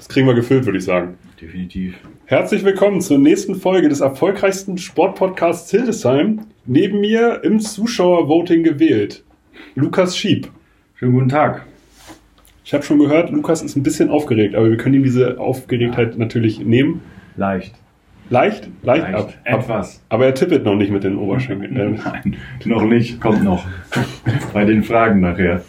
Das kriegen wir gefüllt, würde ich sagen. Definitiv. Herzlich willkommen zur nächsten Folge des erfolgreichsten Sportpodcasts Hildesheim. Neben mir im Zuschauervoting gewählt, Lukas Schieb. Schönen guten Tag. Ich habe schon gehört, Lukas ist ein bisschen aufgeregt, aber wir können ihm diese Aufgeregtheit natürlich nehmen. Leicht ab. Etwas. Aber er tippelt noch nicht mit den Oberschenkeln. Nein, noch nicht. Kommt noch. Bei den Fragen nachher.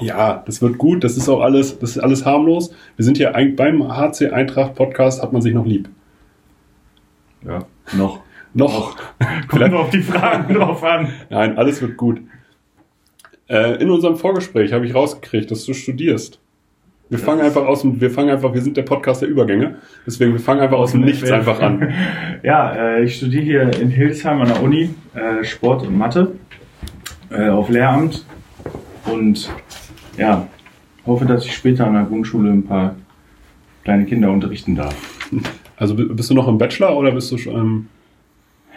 Ja, das wird gut. Das ist alles harmlos. Wir sind hier eigentlich beim HC Eintracht Podcast. Hat man sich noch lieb? Ja, noch. Noch. Kommt nur auf die Fragen drauf an. Nein, alles wird gut. In unserem Vorgespräch habe ich rausgekriegt, dass du studierst. Wir sind der Podcast der Übergänge, deswegen wir fangen einfach aus dem Nichts einfach an. Ja, ich studiere hier in Hildesheim an der Uni Sport und Mathe auf Lehramt und ja, hoffe, dass ich später an der Grundschule ein paar kleine Kinder unterrichten darf. Also bist du noch im Bachelor oder bist du schon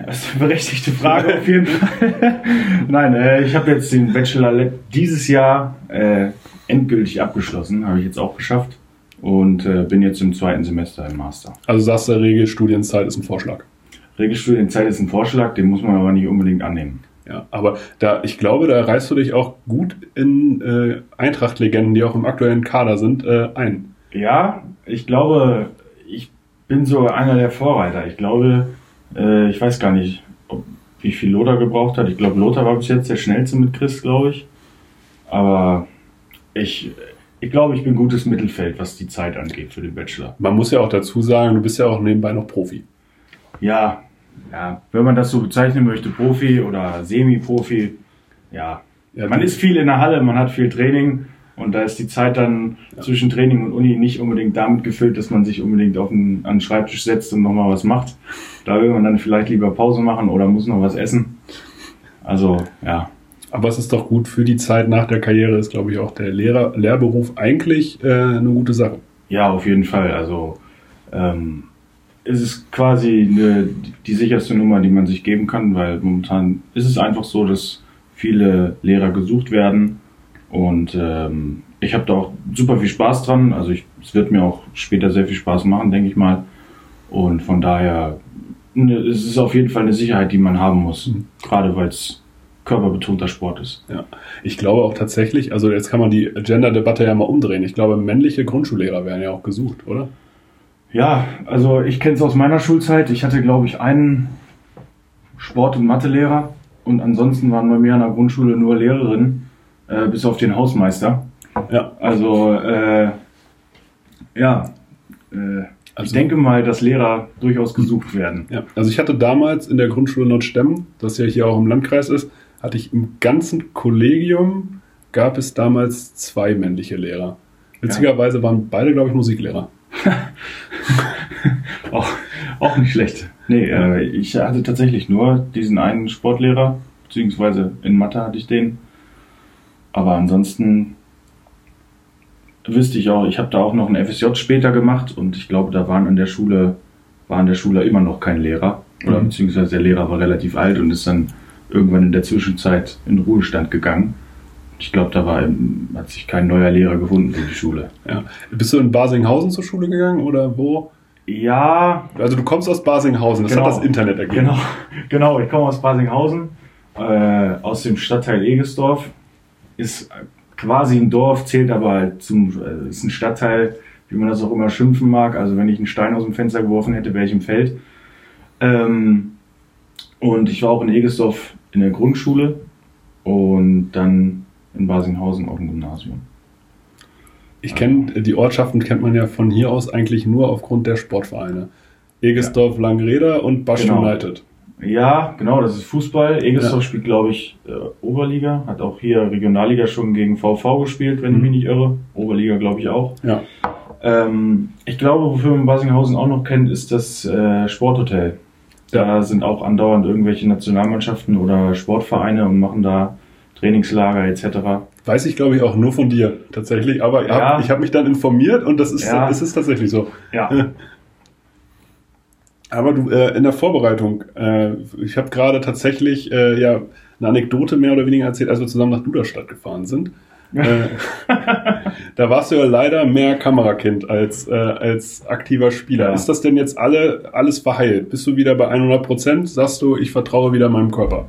Das ist eine berechtigte Frage auf jeden Fall. Nein, ich habe jetzt den Bachelor dieses Jahr endgültig abgeschlossen, habe ich jetzt auch geschafft und bin jetzt im zweiten Semester im Master. Also sagst du, Regelstudienzeit ist ein Vorschlag? Regelstudienzeit ist ein Vorschlag, den muss man aber nicht unbedingt annehmen. Ja, aber ich glaube, da reißt du dich auch gut in Eintracht-Legenden, die auch im aktuellen Kader sind, ein. Ja, ich glaube, ich bin so einer der Vorreiter. Ich glaube, ich weiß gar nicht, wie viel Lothar gebraucht hat. Ich glaube, Lothar war bis jetzt der schnellste mit Chris, glaube ich. Aber ich glaube, ich bin gutes Mittelfeld, was die Zeit angeht für den Bachelor. Man muss ja auch dazu sagen, du bist ja auch nebenbei noch Profi. Ja, wenn man das so bezeichnen möchte, Profi oder Semi-Profi. Ja man ist viel in der Halle, man hat viel Training. Und da ist die Zeit dann zwischen Training und Uni nicht unbedingt damit gefüllt, dass man sich unbedingt an den Schreibtisch setzt und nochmal was macht. Da will man dann vielleicht lieber Pause machen oder muss noch was essen. Also, ja. Aber es ist doch gut für die Zeit nach der Karriere, ist, glaube ich, auch der Lehrberuf eigentlich eine gute Sache. Ja, auf jeden Fall. Also, es ist quasi die sicherste Nummer, die man sich geben kann, weil momentan ist es einfach so, dass viele Lehrer gesucht werden. Und ich habe da auch super viel Spaß dran. Also es wird mir auch später sehr viel Spaß machen, denke ich mal. Und von daher es ist auf jeden Fall eine Sicherheit, die man haben muss. Gerade weil es körperbetonter Sport ist. Ja, ich glaube auch tatsächlich, also jetzt kann man die Gender-Debatte ja mal umdrehen. Ich glaube, männliche Grundschullehrer werden ja auch gesucht, oder? Ja, also ich kenne es aus meiner Schulzeit. Ich hatte, glaube ich, einen Sport- und Mathelehrer. Und ansonsten waren bei mir an der Grundschule nur Lehrerinnen. Bis auf den Hausmeister. Ja. Also, ich denke mal, dass Lehrer durchaus gesucht werden. Ja. Also ich hatte damals in der Grundschule Nordstemmen, das ja hier auch im Landkreis ist, hatte ich im ganzen Kollegium, gab es damals 2 männliche Lehrer. Witzigerweise waren beide, glaube ich, Musiklehrer. auch nicht schlecht. Nee, ich hatte tatsächlich nur diesen einen Sportlehrer, beziehungsweise in Mathe hatte ich den. Aber ansonsten wüsste ich auch, ich habe da auch noch ein FSJ später gemacht und ich glaube, da waren in der Schule immer noch kein Lehrer. Oder beziehungsweise der Lehrer war relativ alt und ist dann irgendwann in der Zwischenzeit in Ruhestand gegangen. Ich glaube, hat sich kein neuer Lehrer gefunden für die Schule. Ja. Bist du in Barsinghausen zur Schule gegangen oder wo? Ja. Also du kommst aus Barsinghausen, das hat das Internet ergeben. Genau, ich komme aus Barsinghausen, aus dem Stadtteil Egesdorf. Ist quasi ein Dorf, zählt aber ist ein Stadtteil, wie man das auch immer schimpfen mag. Also wenn ich einen Stein aus dem Fenster geworfen hätte, wäre ich im Feld. Und ich war auch in Egesdorf in der Grundschule und dann in Barsinghausen auf dem Gymnasium. Die Ortschaften kennt man ja von hier aus eigentlich nur aufgrund der Sportvereine. Egesdorf, ja. Langreder und Basch United. Ja, genau, das ist Fußball. Egesdorf spielt, glaube ich, Oberliga. Hat auch hier Regionalliga schon gegen VV gespielt, wenn ich mich nicht irre. Oberliga, glaube ich, auch. Ja. Ich glaube, wofür man Barsinghausen auch noch kennt, ist das Sporthotel. Da sind auch andauernd irgendwelche Nationalmannschaften oder Sportvereine und machen da Trainingslager etc. Weiß ich, glaube ich, auch nur von dir tatsächlich. Aber ich habe mich dann informiert und das ist tatsächlich so. Ja. Aber du, in der Vorbereitung, ich habe gerade tatsächlich eine Anekdote mehr oder weniger erzählt, als wir zusammen nach Duderstadt gefahren sind. Da warst du ja leider mehr Kamerakind als aktiver Spieler. Ja. Ist das denn jetzt alles verheilt? Bist du wieder bei 100%? Sagst du, ich vertraue wieder meinem Körper?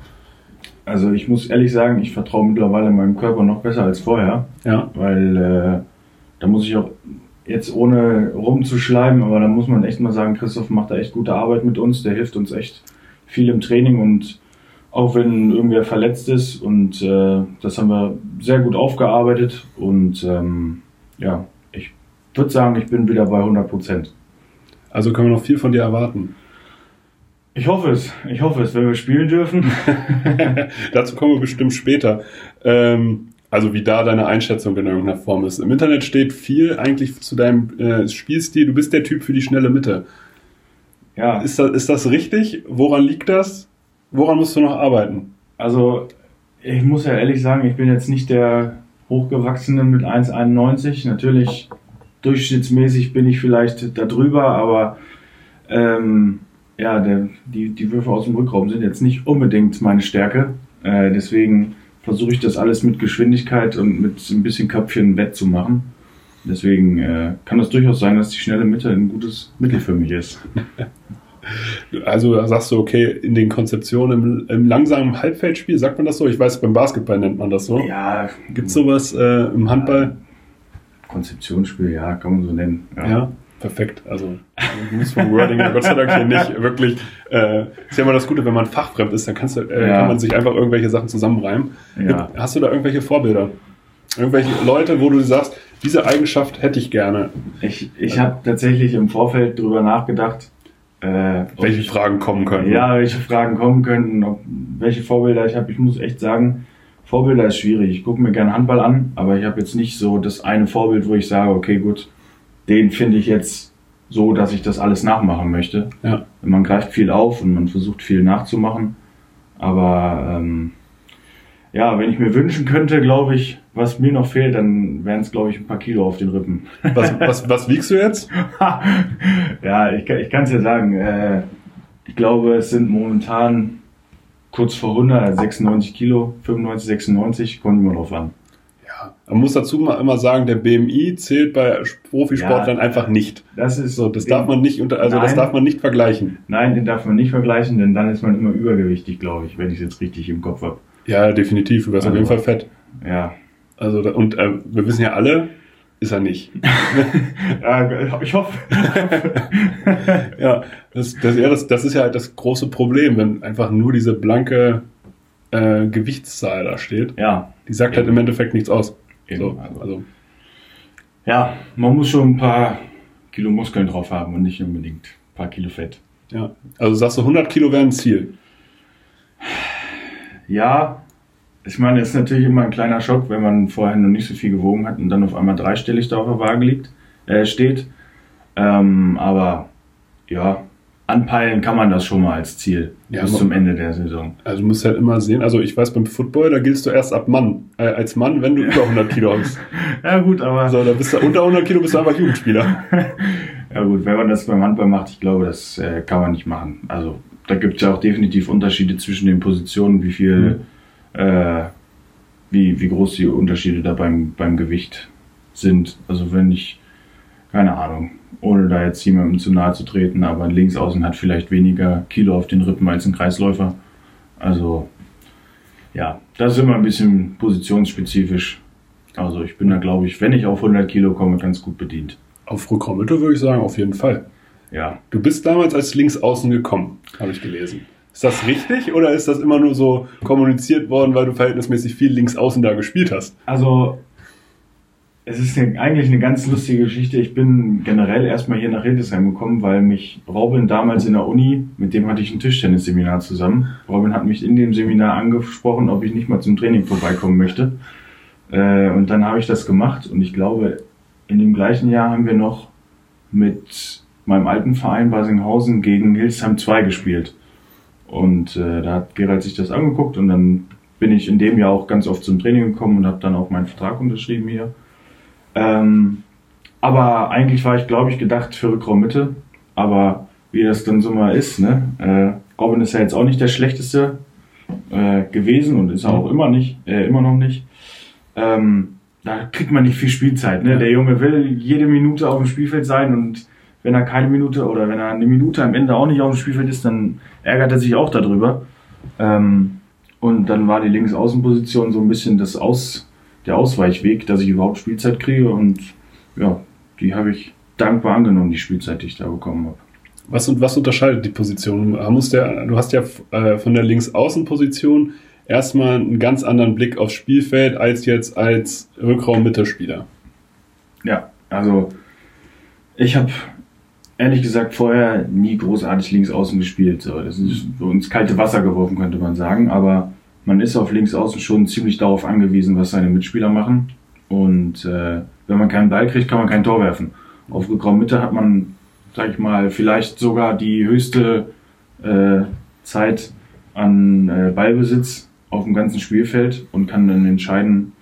Also ich muss ehrlich sagen, ich vertraue mittlerweile meinem Körper noch besser als vorher. Ja. Weil da muss ich auch jetzt, ohne rumzuschleimen, aber da muss man echt mal sagen, Christoph macht da echt gute Arbeit mit uns. Der hilft uns echt viel im Training, und auch wenn irgendwer verletzt ist, und das haben wir sehr gut aufgearbeitet, und ja, ich würde sagen, ich bin wieder bei 100%. Also können wir noch viel von dir erwarten? Ich hoffe es, wenn wir spielen dürfen. Dazu kommen wir bestimmt später. Also wie da deine Einschätzung in irgendeiner Form ist. Im Internet steht viel eigentlich zu deinem Spielstil. Du bist der Typ für die schnelle Mitte. Ja. Ist das richtig? Woran liegt das? Woran musst du noch arbeiten? Also, ich muss ja ehrlich sagen, ich bin jetzt nicht der Hochgewachsene mit 1,91. Natürlich, durchschnittsmäßig bin ich vielleicht da drüber, aber ja, die Würfe aus dem Rückraum sind jetzt nicht unbedingt meine Stärke. Deswegen versuche ich das alles mit Geschwindigkeit und mit ein bisschen Köpfchen wettzumachen. Deswegen kann das durchaus sein, dass die schnelle Mitte ein gutes Mittel für mich ist. Also sagst du, okay, in den Konzeptionen im langsamen Halbfeldspiel, sagt man das so? Ich weiß, beim Basketball nennt man das so. Ja. Gibt es sowas im Handball? Konzeptionsspiel, ja, kann man so nennen. Ja. Perfekt. Also du musst vom Wording Gott sei Dank hier nicht wirklich. Ist ja immer das Gute, wenn man fachfremd ist, dann kann man sich einfach irgendwelche Sachen zusammenreimen. Ja. Hast du da irgendwelche Vorbilder? Irgendwelche Leute, wo du sagst, diese Eigenschaft hätte ich gerne? Ich habe tatsächlich im Vorfeld drüber nachgedacht, welche Fragen kommen könnten. Ja, welche Fragen kommen könnten, welche Vorbilder ich habe. Ich muss echt sagen, Vorbilder ist schwierig. Ich gucke mir gerne Handball an, aber ich habe jetzt nicht so das eine Vorbild, wo ich sage, okay, gut, den finde ich jetzt so, dass ich das alles nachmachen möchte. Ja. Man greift viel auf und man versucht viel nachzumachen. Aber ja, wenn ich mir wünschen könnte, glaube ich, was mir noch fehlt, dann wären es, glaube ich, ein paar Kilo auf den Rippen. Was wiegst du jetzt? Ja, ich kann es ja sagen. Ich glaube, es sind momentan kurz vor 100, 96 Kilo, 95, 96, kommt immer drauf an. Ja, man muss dazu mal immer sagen, der BMI zählt bei Profisportlern einfach nicht. Das ist so, das darf man nicht das darf man nicht vergleichen. Nein, den darf man nicht vergleichen, denn dann ist man immer übergewichtig, glaube ich, wenn ich es jetzt richtig im Kopf habe. Ja, definitiv. Du wärst auf jeden Fall fett. Ja. Also, und wir wissen ja alle, ist er nicht. Ja, ich hoffe. Ja, das ist ja halt das große Problem, wenn einfach nur diese blanke Gewichtszahl da steht. Ja. Die sagt halt im Endeffekt nichts aus. So, also. Ja, man muss schon ein paar Kilo Muskeln drauf haben und nicht unbedingt ein paar Kilo Fett. Ja. Also sagst du, 100 Kilo wären ein Ziel? Ja, ich meine, es ist natürlich immer ein kleiner Schock, wenn man vorher noch nicht so viel gewogen hat und dann auf einmal dreistellig da auf der Waage steht. Aber ja, anpeilen kann man das schon mal als Ziel bis zum Ende der Saison. Also du musst halt immer sehen, also ich weiß, beim Football, da giltst du erst als Mann, wenn du über 100 Kilo hast. Ja gut, aber... So, da bist du unter 100 Kilo, bist du einfach Jugendspieler. Ja gut, wenn man das beim Handball macht, ich glaube, das kann man nicht machen. Also... Da gibt es ja auch definitiv Unterschiede zwischen den Positionen, wie viel, wie groß die Unterschiede da beim Gewicht sind. Also wenn ich, keine Ahnung, ohne da jetzt jemandem zu nahe zu treten, aber ein Linksaußen hat vielleicht weniger Kilo auf den Rippen als ein Kreisläufer. Also ja, das ist immer ein bisschen positionsspezifisch. Also ich bin da, glaube ich, wenn ich auf 100 Kilo komme, ganz gut bedient. Auf Rückraummitte würde ich sagen, auf jeden Fall. Ja. Du bist damals als Linksaußen gekommen, habe ich gelesen. Ist das richtig oder ist das immer nur so kommuniziert worden, weil du verhältnismäßig viel Linksaußen da gespielt hast? Also, es ist eigentlich eine ganz lustige Geschichte. Ich bin generell erstmal hier nach Hildesheim gekommen, weil mich Robin damals in der Uni, mit dem hatte ich ein Tischtennisseminar zusammen. Robin hat mich in dem Seminar angesprochen, ob ich nicht mal zum Training vorbeikommen möchte. Und dann habe ich das gemacht und ich glaube, in dem gleichen Jahr haben wir noch mit meinem alten Verein Basinghausen gegen Hildesheim 2 gespielt. Und da hat Gerald sich das angeguckt und dann bin ich in dem Jahr auch ganz oft zum Training gekommen und habe dann auch meinen Vertrag unterschrieben hier. Aber eigentlich war ich, glaube ich, gedacht für Rückraummitte. Aber wie das dann so mal ist, ne? Robin ist ja jetzt auch nicht der Schlechteste gewesen und ist er auch immer noch nicht. da kriegt man nicht viel Spielzeit. Ne? Der Junge will jede Minute auf dem Spielfeld sein und wenn er keine Minute oder wenn er eine Minute am Ende auch nicht auf dem Spielfeld ist, dann ärgert er sich auch darüber. Und dann war die Linksaußenposition so ein bisschen das der Ausweichweg, dass ich überhaupt Spielzeit kriege und ja, die habe ich dankbar angenommen, die Spielzeit, die ich da bekommen habe. Was unterscheidet die Position? Du hast ja von der Linksaußenposition erstmal einen ganz anderen Blick aufs Spielfeld als jetzt als Rückraum-Mittelspieler. Ja, also ich habe ehrlich gesagt vorher nie großartig links außen gespielt. Das ist so ins kalte Wasser geworfen, könnte man sagen. Aber man ist auf links außen schon ziemlich darauf angewiesen, was seine Mitspieler machen. Und wenn man keinen Ball kriegt, kann man kein Tor werfen. Auf Rückraum-Mitte hat man, sag ich mal, vielleicht sogar die höchste Zeit an Ballbesitz auf dem ganzen Spielfeld und kann dann entscheiden,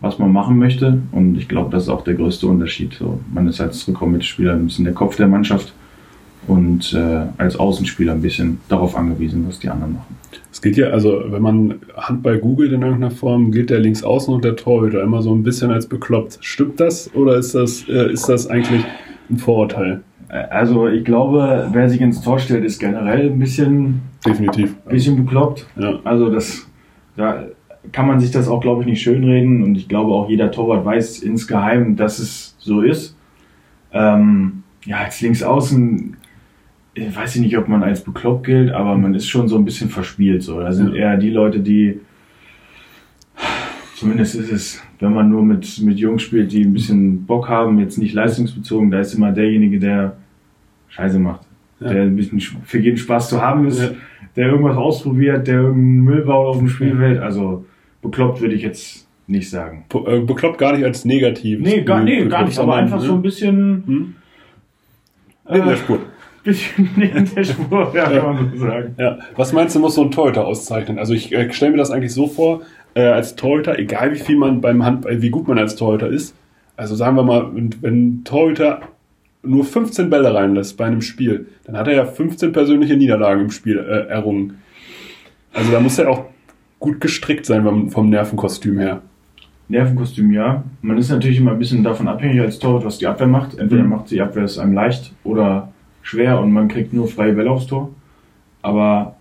was man machen möchte. Und ich glaube, das ist auch der größte Unterschied. So, man ist als Rückraum-Mitspieler ein bisschen der Kopf der Mannschaft und als Außenspieler ein bisschen darauf angewiesen, was die anderen machen. Es geht ja, also wenn man Handball googelt in irgendeiner Form, gilt der Linksaußen und der Torhüter immer so ein bisschen als bekloppt. Stimmt das oder ist das eigentlich ein Vorurteil? Also ich glaube, wer sich ins Tor stellt, ist generell ein bisschen, definitiv bekloppt. Ja. Also da kann man sich das auch, glaube ich, nicht schönreden. Und ich glaube auch, jeder Torwart weiß insgeheim, dass es so ist. Als Linksaußen, weiß ich nicht, ob man als bekloppt gilt, aber man ist schon so ein bisschen verspielt. So. Da sind eher die Leute, die, zumindest ist es, wenn man nur mit Jungs spielt, die ein bisschen Bock haben, jetzt nicht leistungsbezogen, da ist immer derjenige, der Scheiße macht, der ein bisschen für jeden Spaß zu haben ist, der irgendwas ausprobiert, der irgendeinen Müll baut auf dem Spielfeld. Also bekloppt würde ich jetzt nicht sagen. Bekloppt gar nicht als negativ. Nee, gar nicht, aber einfach so ein bisschen neben der Spur. Bisschen neben der Spur, kann man so sagen. Ja. Was meinst du, muss so ein Torhüter auszeichnen? Also ich stelle mir das eigentlich so vor, als Torhüter, egal wie viel man beim Handball, wie gut man als Torhüter ist, also sagen wir mal, wenn ein Torhüter nur 15 Bälle reinlässt bei einem Spiel, dann hat er ja 15 persönliche Niederlagen im Spiel errungen. Also da muss er auch gut gestrickt sein vom Nervenkostüm her. Nervenkostüm, ja. Man ist natürlich immer ein bisschen davon abhängig als Torhüter, was die Abwehr macht. Entweder macht die Abwehr es einem leicht oder schwer und man kriegt nur freie Bälle aufs Tor. Aber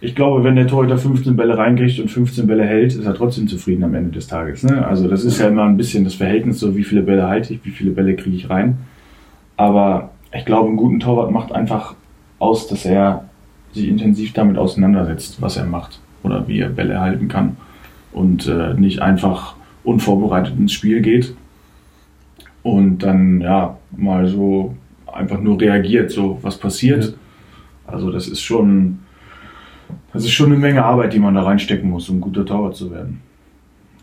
ich glaube, wenn der Torhüter 15 Bälle reinkriegt und 15 Bälle hält, ist er trotzdem zufrieden am Ende des Tages. Ne? Also das ist ja immer ein bisschen das Verhältnis, so wie viele Bälle halte ich, wie viele Bälle kriege ich rein. Aber ich glaube, einen guten Torwart macht einfach aus, dass er sich intensiv damit auseinandersetzt, was er macht oder wie er Bälle halten kann und nicht einfach unvorbereitet ins Spiel geht und dann mal so einfach nur reagiert, so was passiert. Also das ist schon eine Menge Arbeit, die man da reinstecken muss, um guter Torwart zu werden.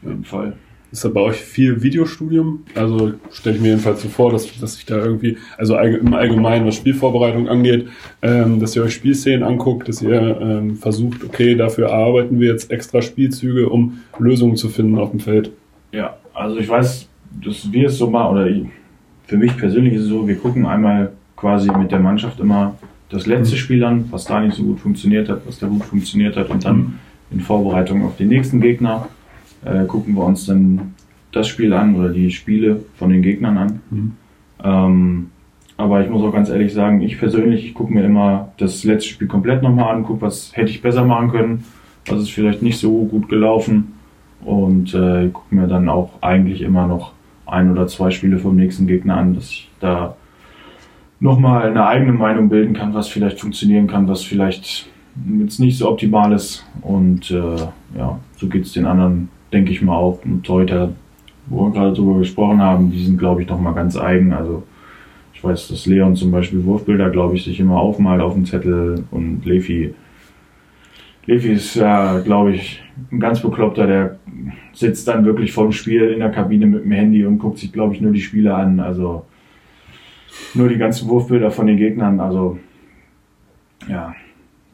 Auf jeden Fall. Ist da bei euch viel Videostudium? Also stelle ich mir jedenfalls so vor, dass ich da irgendwie, also im Allgemeinen, was Spielvorbereitung angeht, dass ihr euch Spielszenen anguckt, dass ihr versucht, okay, dafür arbeiten wir jetzt extra Spielzüge, um Lösungen zu finden auf dem Feld. Ja, also ich weiß, dass wir es so machen, oder für mich persönlich ist es so, wir gucken einmal quasi mit der Mannschaft immer das letzte Spiel an, was da nicht so gut funktioniert hat, was da gut funktioniert hat und dann in Vorbereitung auf den nächsten Gegner gucken wir uns dann das Spiel an oder die Spiele von den Gegnern an. Aber ich muss auch ganz ehrlich sagen, ich persönlich, ich gucke mir immer das letzte Spiel komplett nochmal an, gucke, was hätte ich besser machen können, was ist vielleicht nicht so gut gelaufen und gucke mir dann auch eigentlich immer noch ein oder zwei Spiele vom nächsten Gegner an, dass ich da nochmal eine eigene Meinung bilden kann, was vielleicht funktionieren kann, was vielleicht jetzt nicht so optimal ist. Und so geht es den anderen, denke ich mal, auch. Und Torhüter, wo wir gerade drüber gesprochen haben, die sind, glaube ich, nochmal ganz eigen. Also ich weiß, dass Leon zum Beispiel Wurfbilder, glaube ich, sich immer aufmalt auf dem Zettel. Und Lefi ist, glaube ich, ein ganz Bekloppter, der sitzt dann wirklich vorm Spiel in der Kabine mit dem Handy und guckt sich, glaube ich, nur die Spiele an. Also nur die ganzen Wurfbilder von den Gegnern, also ja,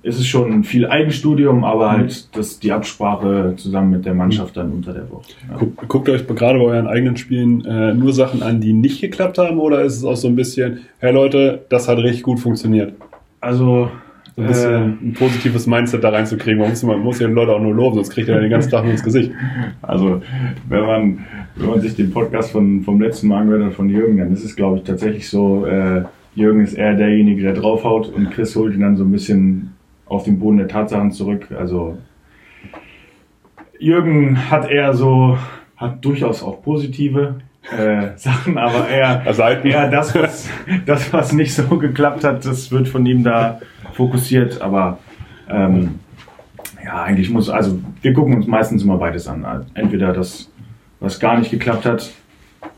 es ist schon viel Eigenstudium, aber halt dass die Absprache zusammen mit der Mannschaft dann unter der Woche. Also. Guckt euch gerade bei euren eigenen Spielen nur Sachen an, die nicht geklappt haben oder ist es auch so ein bisschen, hey Leute, das hat richtig gut funktioniert? Also so ein bisschen ein positives Mindset da reinzukriegen. Man muss ja die Leute auch nur loben, sonst kriegt er den ganzen Tag nur ins Gesicht. Also, wenn man sich den Podcast vom letzten Mal angehört hat von Jürgen, dann ist es, glaube ich, tatsächlich so, Jürgen ist eher derjenige, der draufhaut und Chris holt ihn dann so ein bisschen auf den Boden der Tatsachen zurück. Also, Jürgen hat durchaus auch positive Sachen, aber eher das, was nicht so geklappt hat, das wird von ihm da fokussiert. Aber wir gucken uns meistens immer beides an. Also entweder das, was gar nicht geklappt hat,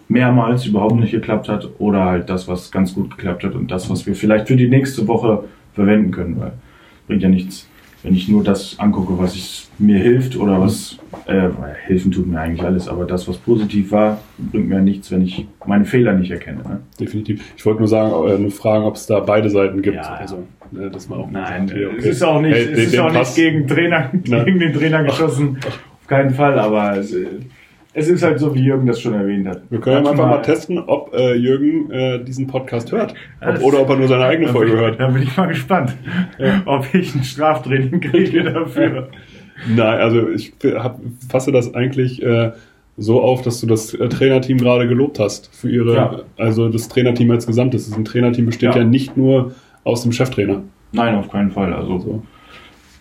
mehrmals überhaupt nicht geklappt hat, oder halt das, was ganz gut geklappt hat und das, was wir vielleicht für die nächste Woche verwenden können, weil bringt ja nichts, wenn ich nur das angucke, was mir hilft oder was, helfen tut mir eigentlich alles, aber das, was positiv war, bringt mir nichts, wenn ich meine Fehler nicht erkenne. Ne? Definitiv. Ich wollte nur fragen, ob es da beide Seiten gibt. Ja, also, dass man auch nein, sagt, okay, es ist auch nicht, hey, es ist auch nicht gegen den Trainer geschossen, auf keinen Fall, aber es ist halt so, wie Jürgen das schon erwähnt hat. Wir können einfach mal testen, ob Jürgen diesen Podcast hört oder ob er nur seine eigene Folge hört. Da bin ich mal gespannt, ob ich ein Straftraining kriege dafür. Nein, also ich fasse das eigentlich so auf, dass du das Trainerteam gerade gelobt hast. Für also das Trainerteam als Gesamtes. Ein Trainerteam besteht ja nicht nur aus dem Cheftrainer. Nein, auf keinen Fall. Also so.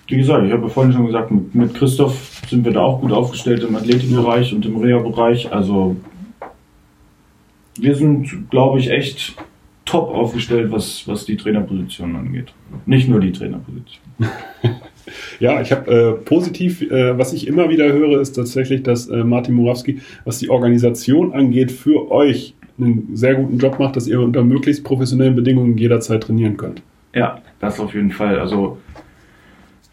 Wie gesagt, ich habe ja vorhin schon gesagt, mit Christoph sind wir da auch gut aufgestellt im Athletikbereich und im Reha-Bereich. Also wir sind, glaube ich, echt top aufgestellt, was die Trainerposition angeht. Nicht nur die Trainerposition. Ja, ich habe positiv, was ich immer wieder höre, ist tatsächlich, dass Martin Murawski, was die Organisation angeht, für euch einen sehr guten Job macht, dass ihr unter möglichst professionellen Bedingungen jederzeit trainieren könnt. Ja, das auf jeden Fall. Also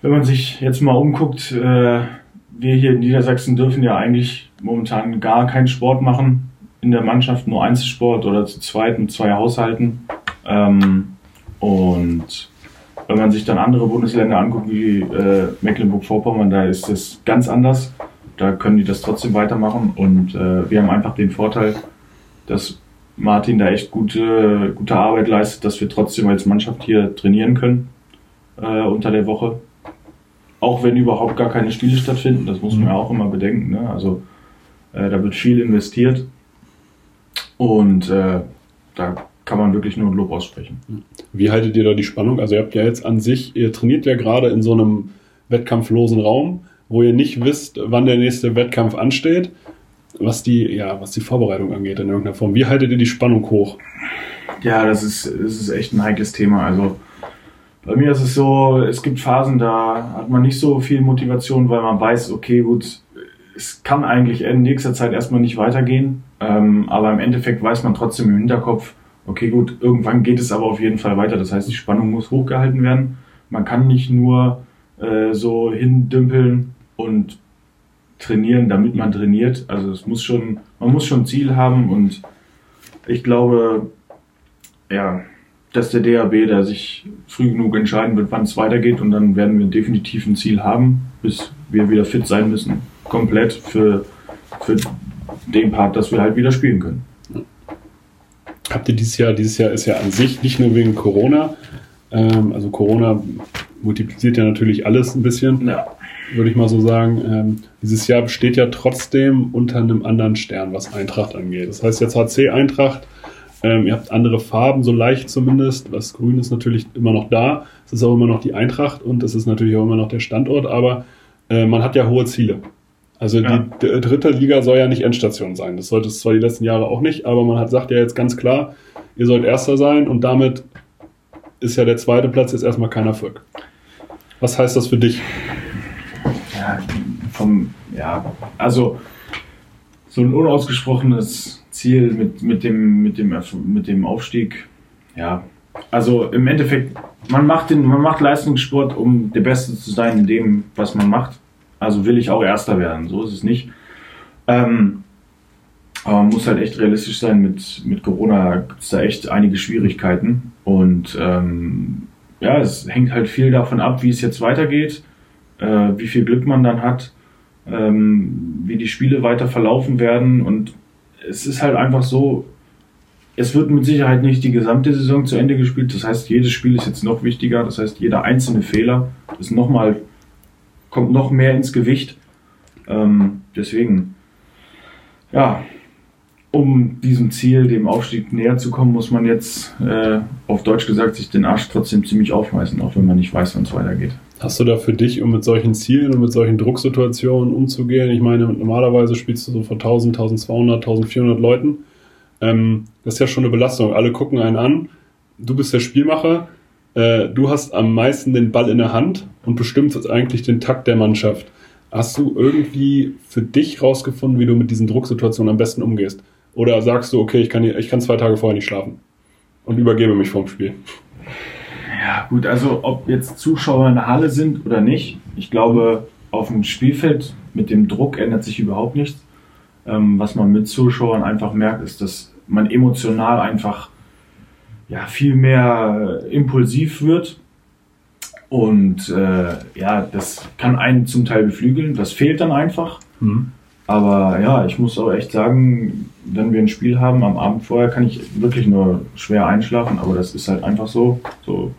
wenn man sich jetzt mal umguckt, wir hier in Niedersachsen dürfen ja eigentlich momentan gar keinen Sport machen. In der Mannschaft nur Einzelsport oder zu zweit mit zwei Haushalten. Und wenn man sich dann andere Bundesländer anguckt, wie Mecklenburg-Vorpommern, da ist das ganz anders. Da können die das trotzdem weitermachen. Und wir haben einfach den Vorteil, dass Martin da echt gute Arbeit leistet, dass wir trotzdem als Mannschaft hier trainieren können unter der Woche. Auch wenn überhaupt gar keine Spiele stattfinden, das muss man ja auch immer bedenken. Ne? Also da wird viel investiert und da kann man wirklich nur ein Lob aussprechen. Wie haltet ihr da die Spannung? Also ihr habt ja jetzt an sich, ihr trainiert ja gerade in so einem wettkampflosen Raum, wo ihr nicht wisst, wann der nächste Wettkampf ansteht, was die Vorbereitung angeht in irgendeiner Form. Wie haltet ihr die Spannung hoch? Ja, das ist echt ein heikles Thema. Also bei mir ist es so, es gibt Phasen, da hat man nicht so viel Motivation, weil man weiß, okay, gut, es kann eigentlich in nächster Zeit erstmal nicht weitergehen, aber im Endeffekt weiß man trotzdem im Hinterkopf, okay, gut, irgendwann geht es aber auf jeden Fall weiter. Das heißt, die Spannung muss hochgehalten werden. Man kann nicht nur so hindümpeln und trainieren, damit man trainiert. Also man muss schon ein Ziel haben und ich glaube, ja, dass der DAB da sich früh genug entscheiden wird, wann es weitergeht und dann werden wir definitiv ein Ziel haben, bis wir wieder fit sein müssen, komplett für den Part, dass wir halt wieder spielen können. Habt ihr dieses Jahr ist ja an sich nicht nur wegen Corona, also Corona multipliziert ja natürlich alles ein bisschen, würde ich mal so sagen, dieses Jahr besteht ja trotzdem unter einem anderen Stern, was Eintracht angeht. Das heißt jetzt HC Eintracht, ihr habt andere Farben, so leicht zumindest. Das Grün ist natürlich immer noch da. Es ist auch immer noch die Eintracht und es ist natürlich auch immer noch der Standort. Aber man hat ja hohe Ziele. Also die dritte Liga soll ja nicht Endstation sein. Das sollte es zwar die letzten Jahre auch nicht, aber man sagt ja jetzt ganz klar, ihr sollt Erster sein und damit ist ja der zweite Platz jetzt erstmal kein Erfolg. Was heißt das für dich? Also so ein unausgesprochenes Ziel mit dem Aufstieg, ja, also im Endeffekt, man macht Leistungssport, um der Beste zu sein in dem, was man macht, also will ich auch Erster werden, so ist es nicht, aber man muss halt echt realistisch sein, mit Corona gibt es da echt einige Schwierigkeiten und es hängt halt viel davon ab, wie es jetzt weitergeht, wie viel Glück man dann hat, wie die Spiele weiter verlaufen werden und es ist halt einfach so, Es wird mit Sicherheit nicht die gesamte Saison zu Ende gespielt. Das heißt, jedes Spiel ist jetzt noch wichtiger. Das heißt, jeder einzelne Fehler ist noch mal, kommt noch mehr ins Gewicht. Deswegen, ja, um diesem Ziel, dem Aufstieg näher zu kommen, muss man jetzt, auf Deutsch gesagt, sich den Arsch trotzdem ziemlich aufreißen, auch wenn man nicht weiß, wann es weitergeht. Hast du da für dich, um mit solchen Zielen und mit solchen Drucksituationen umzugehen? Ich meine, normalerweise spielst du so vor 1000, 1200, 1400 Leuten. Das ist ja schon eine Belastung. Alle gucken einen an. Du bist der Spielmacher. Du hast am meisten den Ball in der Hand und bestimmst eigentlich den Takt der Mannschaft. Hast du irgendwie für dich rausgefunden, wie du mit diesen Drucksituationen am besten umgehst? Oder sagst du, okay, ich kann 2 Tage vorher nicht schlafen und übergebe mich vorm Spiel? Ja, gut, also ob jetzt Zuschauer in der Halle sind oder nicht, ich glaube, auf dem Spielfeld mit dem Druck ändert sich überhaupt nichts. Was man mit Zuschauern einfach merkt, ist, dass man emotional einfach ja, viel mehr impulsiv wird. Und ja, das kann einen zum Teil beflügeln. Das fehlt dann einfach. Mhm. Aber ja, ich muss auch echt sagen, wenn wir ein Spiel haben am Abend vorher, kann ich wirklich nur schwer einschlafen. Aber das ist halt einfach so. So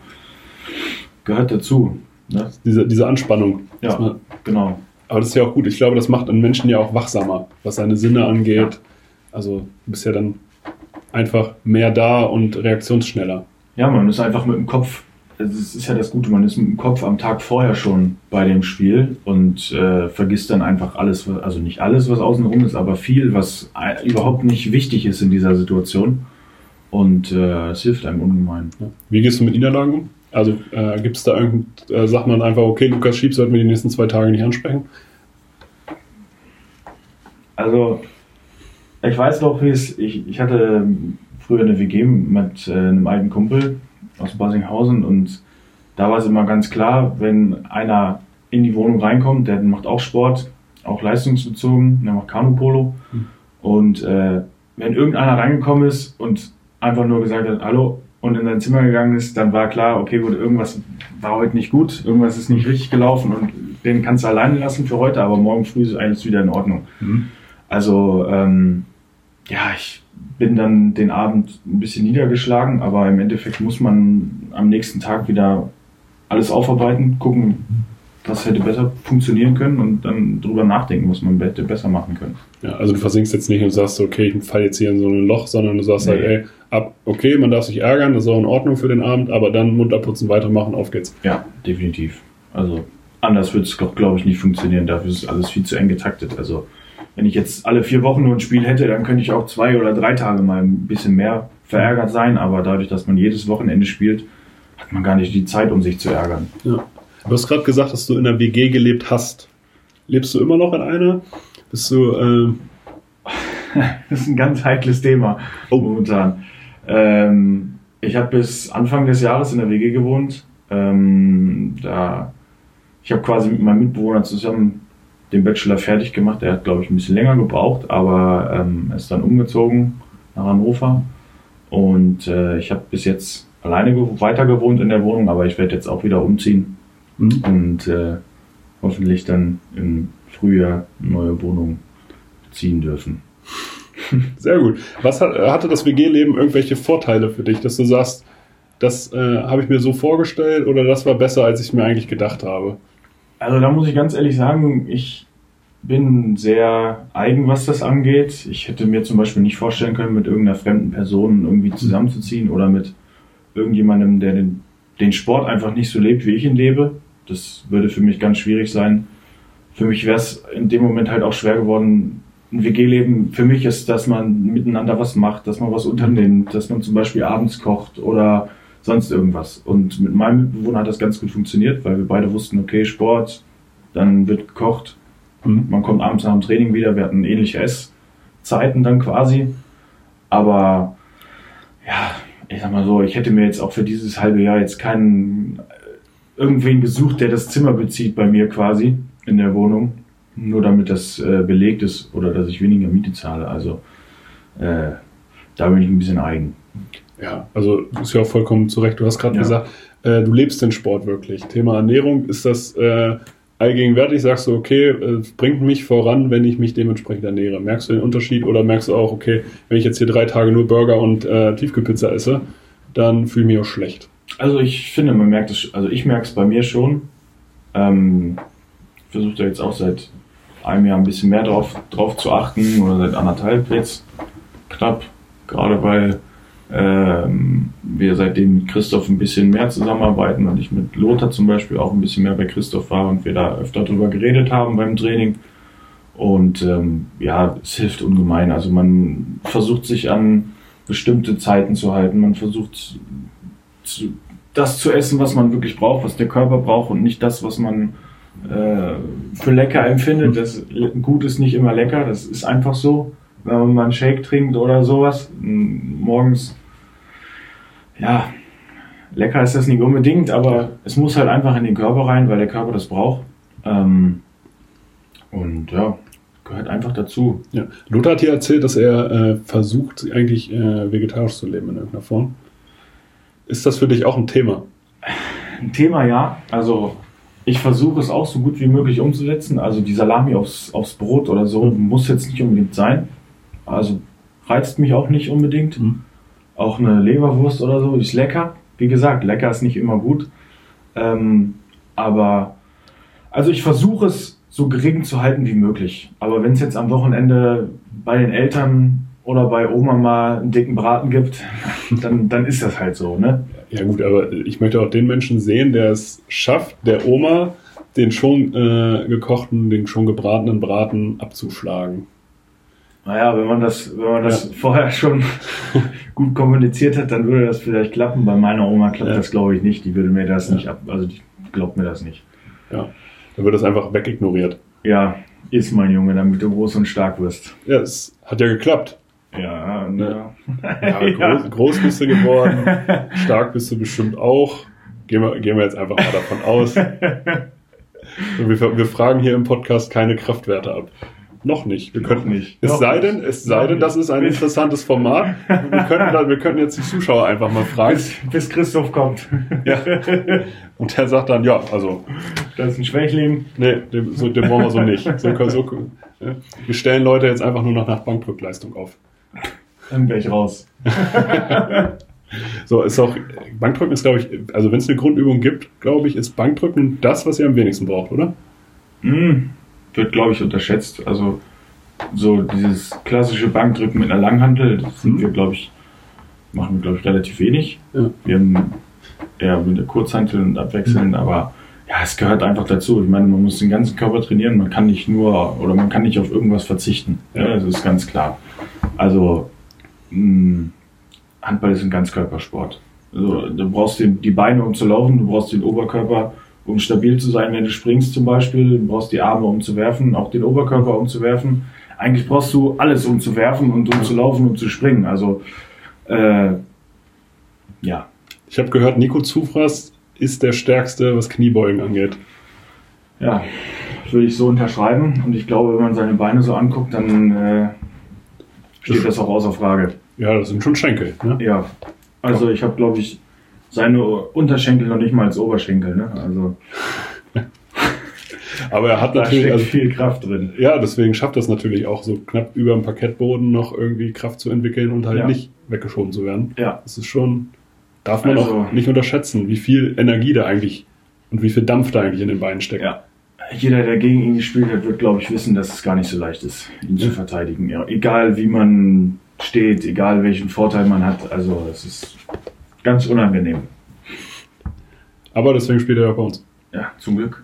gehört dazu. Ne? Diese Anspannung. Ja, genau. Aber das ist ja auch gut. Ich glaube, das macht einen Menschen ja auch wachsamer, was seine Sinne angeht. Ja. Also du bist ja dann einfach mehr da und reaktionsschneller. Ja, man ist einfach mit dem Kopf, das ist ja das Gute, man ist mit dem Kopf am Tag vorher schon bei dem Spiel und vergisst dann einfach alles, also nicht alles, was außenrum ist, aber viel, was überhaupt nicht wichtig ist in dieser Situation. Und es hilft einem ungemein. Ja. Wie gehst du mit Niederlagen um? Also gibt es da sagt man einfach, okay, Lukas Schieb sollten wir die nächsten 2 Tage nicht ansprechen? Also, ich weiß noch, wie es, ich hatte früher eine WG mit einem alten Kumpel aus Barsinghausen und da war es immer ganz klar, wenn einer in die Wohnung reinkommt, der macht auch Sport, auch leistungsbezogen, der macht Kanu-Polo und wenn irgendeiner reingekommen ist und einfach nur gesagt hat, hallo, und in sein Zimmer gegangen ist, dann war klar, okay, gut, irgendwas war heute nicht gut, irgendwas ist nicht richtig gelaufen und den kannst du alleine lassen für heute, aber morgen früh ist alles wieder in Ordnung. Mhm. Also, ja, ich bin dann den Abend ein bisschen niedergeschlagen, aber im Endeffekt muss man am nächsten Tag wieder alles aufarbeiten, gucken, was hätte besser funktionieren können und dann drüber nachdenken, was man hätte besser machen können. Ja, also du versinkst jetzt nicht und sagst, okay, ich falle jetzt hier in so ein Loch, sondern du sagst halt, ey, okay, man darf sich ärgern, das ist auch in Ordnung für den Abend, aber dann munter putzen, weitermachen, auf geht's. Ja, definitiv. Also anders wird es, glaube ich, nicht funktionieren, dafür ist alles viel zu eng getaktet. Also wenn ich jetzt alle 4 Wochen nur ein Spiel hätte, dann könnte ich auch 2 oder 3 Tage mal ein bisschen mehr verärgert sein, aber dadurch, dass man jedes Wochenende spielt, hat man gar nicht die Zeit, um sich zu ärgern. Ja. Du hast gerade gesagt, dass du in einer WG gelebt hast. Lebst du immer noch in einer? Bist du? Das ist ein ganz heikles Thema momentan. Ich habe bis Anfang des Jahres in der WG gewohnt. Ich habe quasi mit meinem Mitbewohner zusammen den Bachelor fertig gemacht. Der hat, glaube ich, ein bisschen länger gebraucht, aber ist dann umgezogen nach Hannover. Und ich habe bis jetzt alleine weiter gewohnt in der Wohnung, aber ich werde jetzt auch wieder umziehen. Und hoffentlich dann im Frühjahr eine neue Wohnung beziehen dürfen. Sehr gut. Was hatte das WG-Leben irgendwelche Vorteile für dich, dass du sagst, das habe ich mir so vorgestellt oder das war besser, als ich mir eigentlich gedacht habe? Also da muss ich ganz ehrlich sagen, ich bin sehr eigen, was das angeht. Ich hätte mir zum Beispiel nicht vorstellen können, mit irgendeiner fremden Person irgendwie zusammenzuziehen oder mit irgendjemandem, der den Sport einfach nicht so lebt, wie ich ihn lebe. Das würde für mich ganz schwierig sein. Für mich wäre es in dem Moment halt auch schwer geworden, ein WG-Leben. Für mich ist, dass man miteinander was macht, dass man was unternimmt, dass man zum Beispiel abends kocht oder sonst irgendwas. Und mit meinem Mitbewohner hat das ganz gut funktioniert, weil wir beide wussten, okay, Sport, dann wird gekocht. Man kommt abends nach dem Training wieder. Wir hatten ähnliche Esszeiten dann quasi. Aber ja, ich sag mal so, ich hätte mir jetzt auch für dieses halbe Jahr jetzt keinen irgendwen gesucht, der das Zimmer bezieht bei mir quasi in der Wohnung, nur damit das belegt ist oder dass ich weniger Miete zahle. Also da bin ich ein bisschen eigen. Ja, also ist ja auch vollkommen zu Recht. Du hast gerade gesagt, du lebst den Sport wirklich. Thema Ernährung, ist das allgegenwärtig? Sagst du, okay, bringt mich voran, wenn ich mich dementsprechend ernähre? Merkst du den Unterschied oder merkst du auch, okay, wenn ich jetzt hier 3 Tage nur Burger und Tiefkühlpizza esse, dann fühle ich mich auch schlecht? Also ich finde, man merkt es, also ich merke es bei mir schon. Ich versuche da jetzt auch seit einem Jahr ein bisschen mehr drauf zu achten oder seit 1,5 jetzt knapp, gerade weil wir seitdem mit Christoph ein bisschen mehr zusammenarbeiten und ich mit Lothar zum Beispiel auch ein bisschen mehr bei Christoph war und wir da öfter drüber geredet haben beim Training. Und ja, es hilft ungemein. Also man versucht sich an bestimmte Zeiten zu halten, man versucht das zu essen, was man wirklich braucht, was der Körper braucht und nicht das, was man für lecker empfindet. Das Gut ist nicht immer lecker, das ist einfach so. Wenn man mal einen Shake trinkt oder sowas, morgens, ja, lecker ist das nicht unbedingt, aber es muss halt einfach in den Körper rein, weil der Körper das braucht. Und ja, gehört einfach dazu. Ja. Lothar hat hier erzählt, dass er versucht, eigentlich vegetarisch zu leben in irgendeiner Form. Ist das für dich auch ein Thema? Ein Thema, ja. Also ich versuche es auch so gut wie möglich umzusetzen. Also die Salami aufs Brot oder so muss jetzt nicht unbedingt sein. Also reizt mich auch nicht unbedingt. Mhm. Auch eine Leberwurst oder so ist lecker. Wie gesagt, lecker ist nicht immer gut. Aber also ich versuche es so gering zu halten wie möglich. Aber wenn es jetzt am Wochenende bei den Eltern oder bei Oma mal einen dicken Braten gibt, dann ist das halt so, ne? Ja gut, aber ich möchte auch den Menschen sehen, der es schafft, der Oma den schon gekochten, den schon gebratenen Braten abzuschlagen. Naja, wenn man das vorher schon gut kommuniziert hat, dann würde das vielleicht klappen. Bei meiner Oma klappt das, glaube ich, nicht. Die würde mir das nicht ab, also die glaubt mir das nicht. Ja, dann wird das einfach wegignoriert. Ja, ist mein Junge, damit du groß und stark wirst. Ja, es hat ja geklappt. Ja, ne? Ja, groß bist du geworden, stark bist du bestimmt auch. Gehen wir jetzt einfach mal davon aus. Und wir fragen hier im Podcast keine Kraftwerte ab. Noch nicht. Wir könnten nicht. Es sei denn, das ist ein interessantes Format. Wir könnten jetzt die Zuschauer einfach mal fragen. Bis Christoph kommt. Ja. Und der sagt dann, ja, also. Das ist ein Schwächling. Nee, den wollen wir so nicht. Wir stellen Leute jetzt einfach nur noch nach Bankdrückleistung auf. Dann wäre ich raus. So, ist auch, Bankdrücken ist, glaube ich, also wenn es eine Grundübung gibt, glaube ich, ist Bankdrücken das, was ihr am wenigsten braucht, oder? Mhm. Wird, glaube ich, unterschätzt. Also so dieses klassische Bankdrücken mit einer Langhantel, das sind wir, machen wir relativ wenig. Ja. Wir haben eher mit der Kurzhantel und abwechselnd, aber ja, es gehört einfach dazu. Ich meine, man muss den ganzen Körper trainieren, man kann nicht auf irgendwas verzichten. Ja, das ist ganz klar. Also Handball ist ein Ganzkörpersport. Also du brauchst die Beine, um zu laufen, du brauchst den Oberkörper, um stabil zu sein, wenn du springst zum Beispiel, du brauchst die Arme, um zu werfen, auch den Oberkörper, um zu werfen. Eigentlich brauchst du alles, um zu werfen und um zu laufen und zu springen. Also, ja. Ich habe gehört, Nico Zufras ist der Stärkste, was Kniebeugen angeht. Ja, würde ich so unterschreiben. Und ich glaube, wenn man seine Beine so anguckt, dann steht das auch außer Frage. Ja, das sind schon Schenkel. Ne? Ja, also ich habe, glaube ich, seine Unterschenkel noch nicht mal als Oberschenkel, ne? Also. Aber er hat natürlich viel Kraft drin. Ja, deswegen schafft das natürlich auch so knapp über dem Parkettboden noch irgendwie Kraft zu entwickeln und halt nicht weggeschoben zu werden. Ja. Das ist schon, darf man auch nicht unterschätzen, wie viel Energie da eigentlich und wie viel Dampf da eigentlich in den Beinen steckt. Ja. Jeder, der gegen ihn gespielt hat, wird, glaube ich, wissen, dass es gar nicht so leicht ist, ihn zu verteidigen. Ja, egal wie man steht, egal welchen Vorteil man hat, also es ist ganz unangenehm. Aber deswegen spielt er ja bei uns. Ja, zum Glück.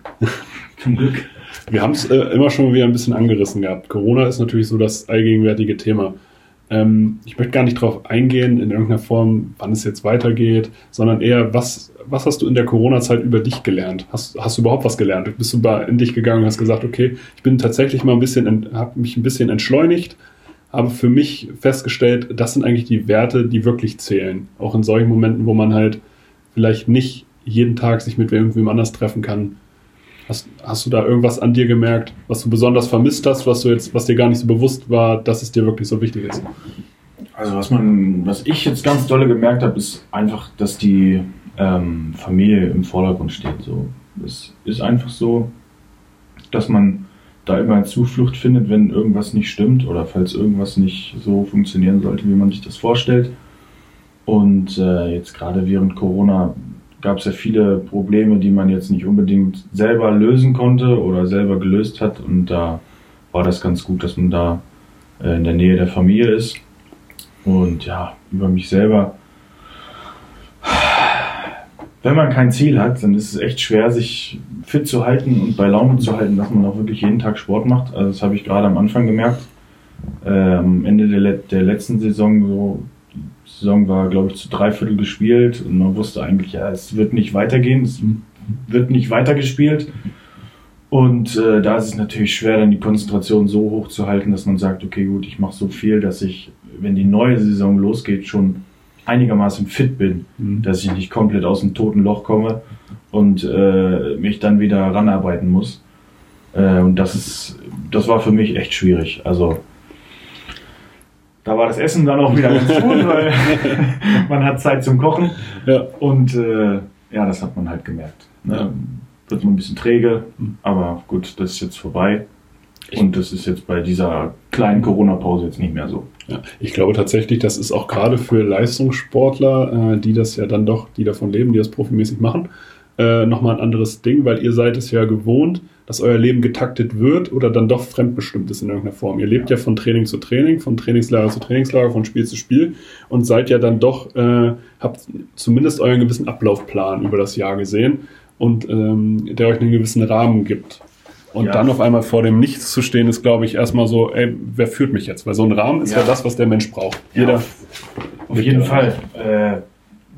Zum Glück. Wir haben es immer schon wieder ein bisschen angerissen gehabt. Corona ist natürlich so das allgegenwärtige Thema. Ich möchte gar nicht drauf eingehen, in irgendeiner Form, wann es jetzt weitergeht, sondern eher, was hast du in der Corona-Zeit über dich gelernt? Hast du überhaupt was gelernt? Bist du in dich gegangen und hast gesagt, okay, ich bin tatsächlich mal habe mich ein bisschen entschleunigt, habe für mich festgestellt, das sind eigentlich die Werte, die wirklich zählen. Auch in solchen Momenten, wo man halt vielleicht nicht jeden Tag sich mit irgendwem anders treffen kann. Hast du da irgendwas an dir gemerkt, was du besonders vermisst hast, was dir gar nicht so bewusst war, dass es dir wirklich so wichtig ist? Also was ich jetzt ganz dolle gemerkt habe, ist einfach, dass die Familie im Vordergrund steht. So, das ist einfach so. dass man da immer Zuflucht findet, wenn irgendwas nicht stimmt oder falls irgendwas nicht so funktionieren sollte, wie man sich das vorstellt. Und jetzt gerade während Corona gab es ja viele Probleme, die man jetzt nicht unbedingt selber lösen konnte oder selber gelöst hat. Und da war das ganz gut, dass man da in der Nähe der Familie ist. Und ja, über mich selber. Wenn man kein Ziel hat, dann ist es echt schwer, sich fit zu halten und bei Laune zu halten, dass man auch wirklich jeden Tag Sport macht. Also das habe ich gerade am Anfang gemerkt. Am Ende der letzten Saison, die Saison war, glaube ich, zu 3/4 gespielt und man wusste eigentlich, ja, es wird nicht weitergehen, es wird nicht weitergespielt. Und da ist es natürlich schwer, dann die Konzentration so hoch zu halten, dass man sagt, okay, gut, ich mache so viel, dass ich, wenn die neue Saison losgeht, schon einigermaßen fit bin, dass ich nicht komplett aus dem toten Loch komme und mich dann wieder ranarbeiten muss. Und das war für mich echt schwierig. Also da war das Essen dann auch wieder ganz gut, weil man hat Zeit zum Kochen. Ja. Und ja, das hat man halt gemerkt. Ne? Ja. Wird man ein bisschen träge, aber gut, das ist jetzt vorbei. Und das ist jetzt bei dieser kleinen Corona-Pause jetzt nicht mehr so. Ja, ich glaube tatsächlich, das ist auch gerade für Leistungssportler, die das ja dann doch, die davon leben, die das profimäßig machen, nochmal ein anderes Ding, weil ihr seid es ja gewohnt, dass euer Leben getaktet wird oder dann doch fremdbestimmt ist in irgendeiner Form. Ihr lebt ja von Training zu Training, von Trainingslager zu Trainingslager, von Spiel zu Spiel und seid ja dann doch, habt zumindest euren gewissen Ablaufplan über das Jahr gesehen und der euch einen gewissen Rahmen gibt. Und ja, dann auf einmal vor dem Nichts zu stehen, ist, glaube ich, erstmal so, ey, wer führt mich jetzt? Weil so ein Rahmen ist ja das, was der Mensch braucht. Ja, jeder. Auf jeden Fall.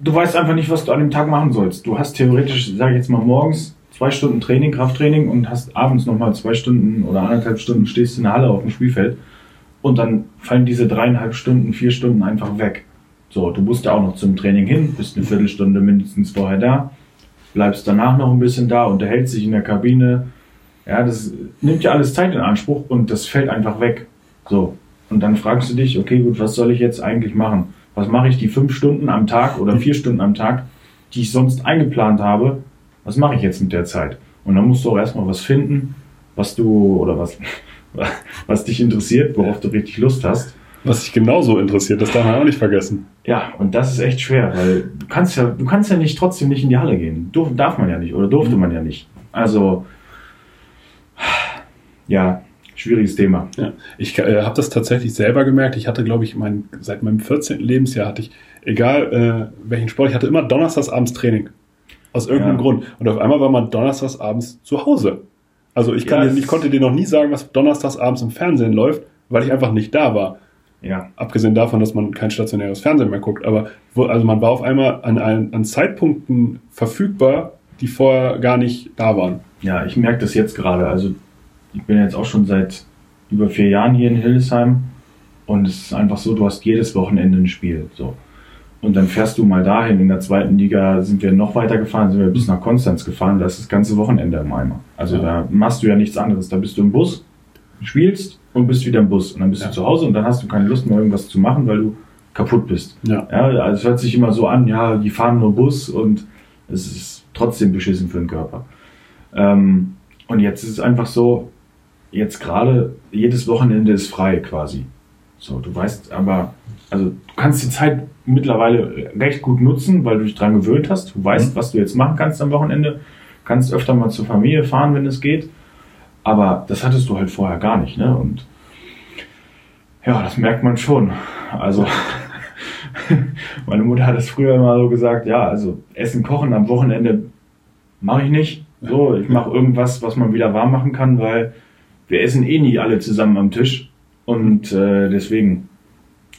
Du weißt einfach nicht, was du an dem Tag machen sollst. Du hast theoretisch, sage ich jetzt mal, morgens 2 Stunden Training, Krafttraining und hast abends nochmal 2 Stunden oder 1,5 Stunden stehst in der Halle auf dem Spielfeld und dann fallen diese 3,5 Stunden, 4 Stunden einfach weg. So, du musst ja auch noch zum Training hin, bist eine Viertelstunde mindestens vorher da, bleibst danach noch ein bisschen da, unterhältst dich in der Kabine. Ja, das nimmt ja alles Zeit in Anspruch und das fällt einfach weg. So. Und dann fragst du dich, okay, gut, was soll ich jetzt eigentlich machen? Was mache ich die 5 Stunden am Tag oder 4 Stunden am Tag, die ich sonst eingeplant habe? Was mache ich jetzt mit der Zeit? Und dann musst du auch erstmal was finden, was du, oder was dich interessiert, worauf du richtig Lust hast. Was dich genauso interessiert, das darf man auch nicht vergessen. Ja, und das ist echt schwer, weil du kannst ja nicht trotzdem nicht in die Halle gehen. Darf man ja nicht oder durfte man ja nicht. Also, ja, schwieriges Thema. Ja. Ich habe das tatsächlich selber gemerkt. Ich hatte, glaube ich, seit meinem 14. Lebensjahr hatte ich, egal welchen Sport, ich hatte immer donnerstagsabends Training. Aus irgendeinem Grund. Und auf einmal war man donnerstagsabends zu Hause. Also ich konnte dir noch nie sagen, was donnerstagsabends im Fernsehen läuft, weil ich einfach nicht da war. Ja. Abgesehen davon, dass man kein stationäres Fernsehen mehr guckt. Aber also man war auf einmal an Zeitpunkten verfügbar, die vorher gar nicht da waren. Ja, ich merke das jetzt gerade. Also ich bin jetzt auch schon seit über 4 Jahren hier in Hildesheim und es ist einfach so, du hast jedes Wochenende ein Spiel. So. Und dann fährst du mal dahin. In der 2. Liga sind wir noch weiter gefahren, sind wir bis nach Konstanz gefahren. Da ist das ganze Wochenende im Eimer. Also da machst du ja nichts anderes. Da bist du im Bus, spielst und bist wieder im Bus. Und dann bist du zu Hause und dann hast du keine Lust mehr, irgendwas zu machen, weil du kaputt bist. Ja. Ja, also es hört sich immer so an, ja, die fahren nur Bus und es ist trotzdem beschissen für den Körper. Und jetzt ist es einfach so, jetzt gerade, jedes Wochenende ist frei quasi. So, du weißt aber, also du kannst die Zeit mittlerweile recht gut nutzen, weil du dich dran gewöhnt hast. Du weißt, was du jetzt machen kannst am Wochenende. Kannst öfter mal zur Familie fahren, wenn es geht. Aber das hattest du halt vorher gar nicht, ne? Und ja, das merkt man schon. Also meine Mutter hat es früher immer so gesagt, ja, also Essen, Kochen am Wochenende mache ich nicht. So, ich mache irgendwas, was man wieder warm machen kann, weil wir essen eh nie alle zusammen am Tisch und deswegen,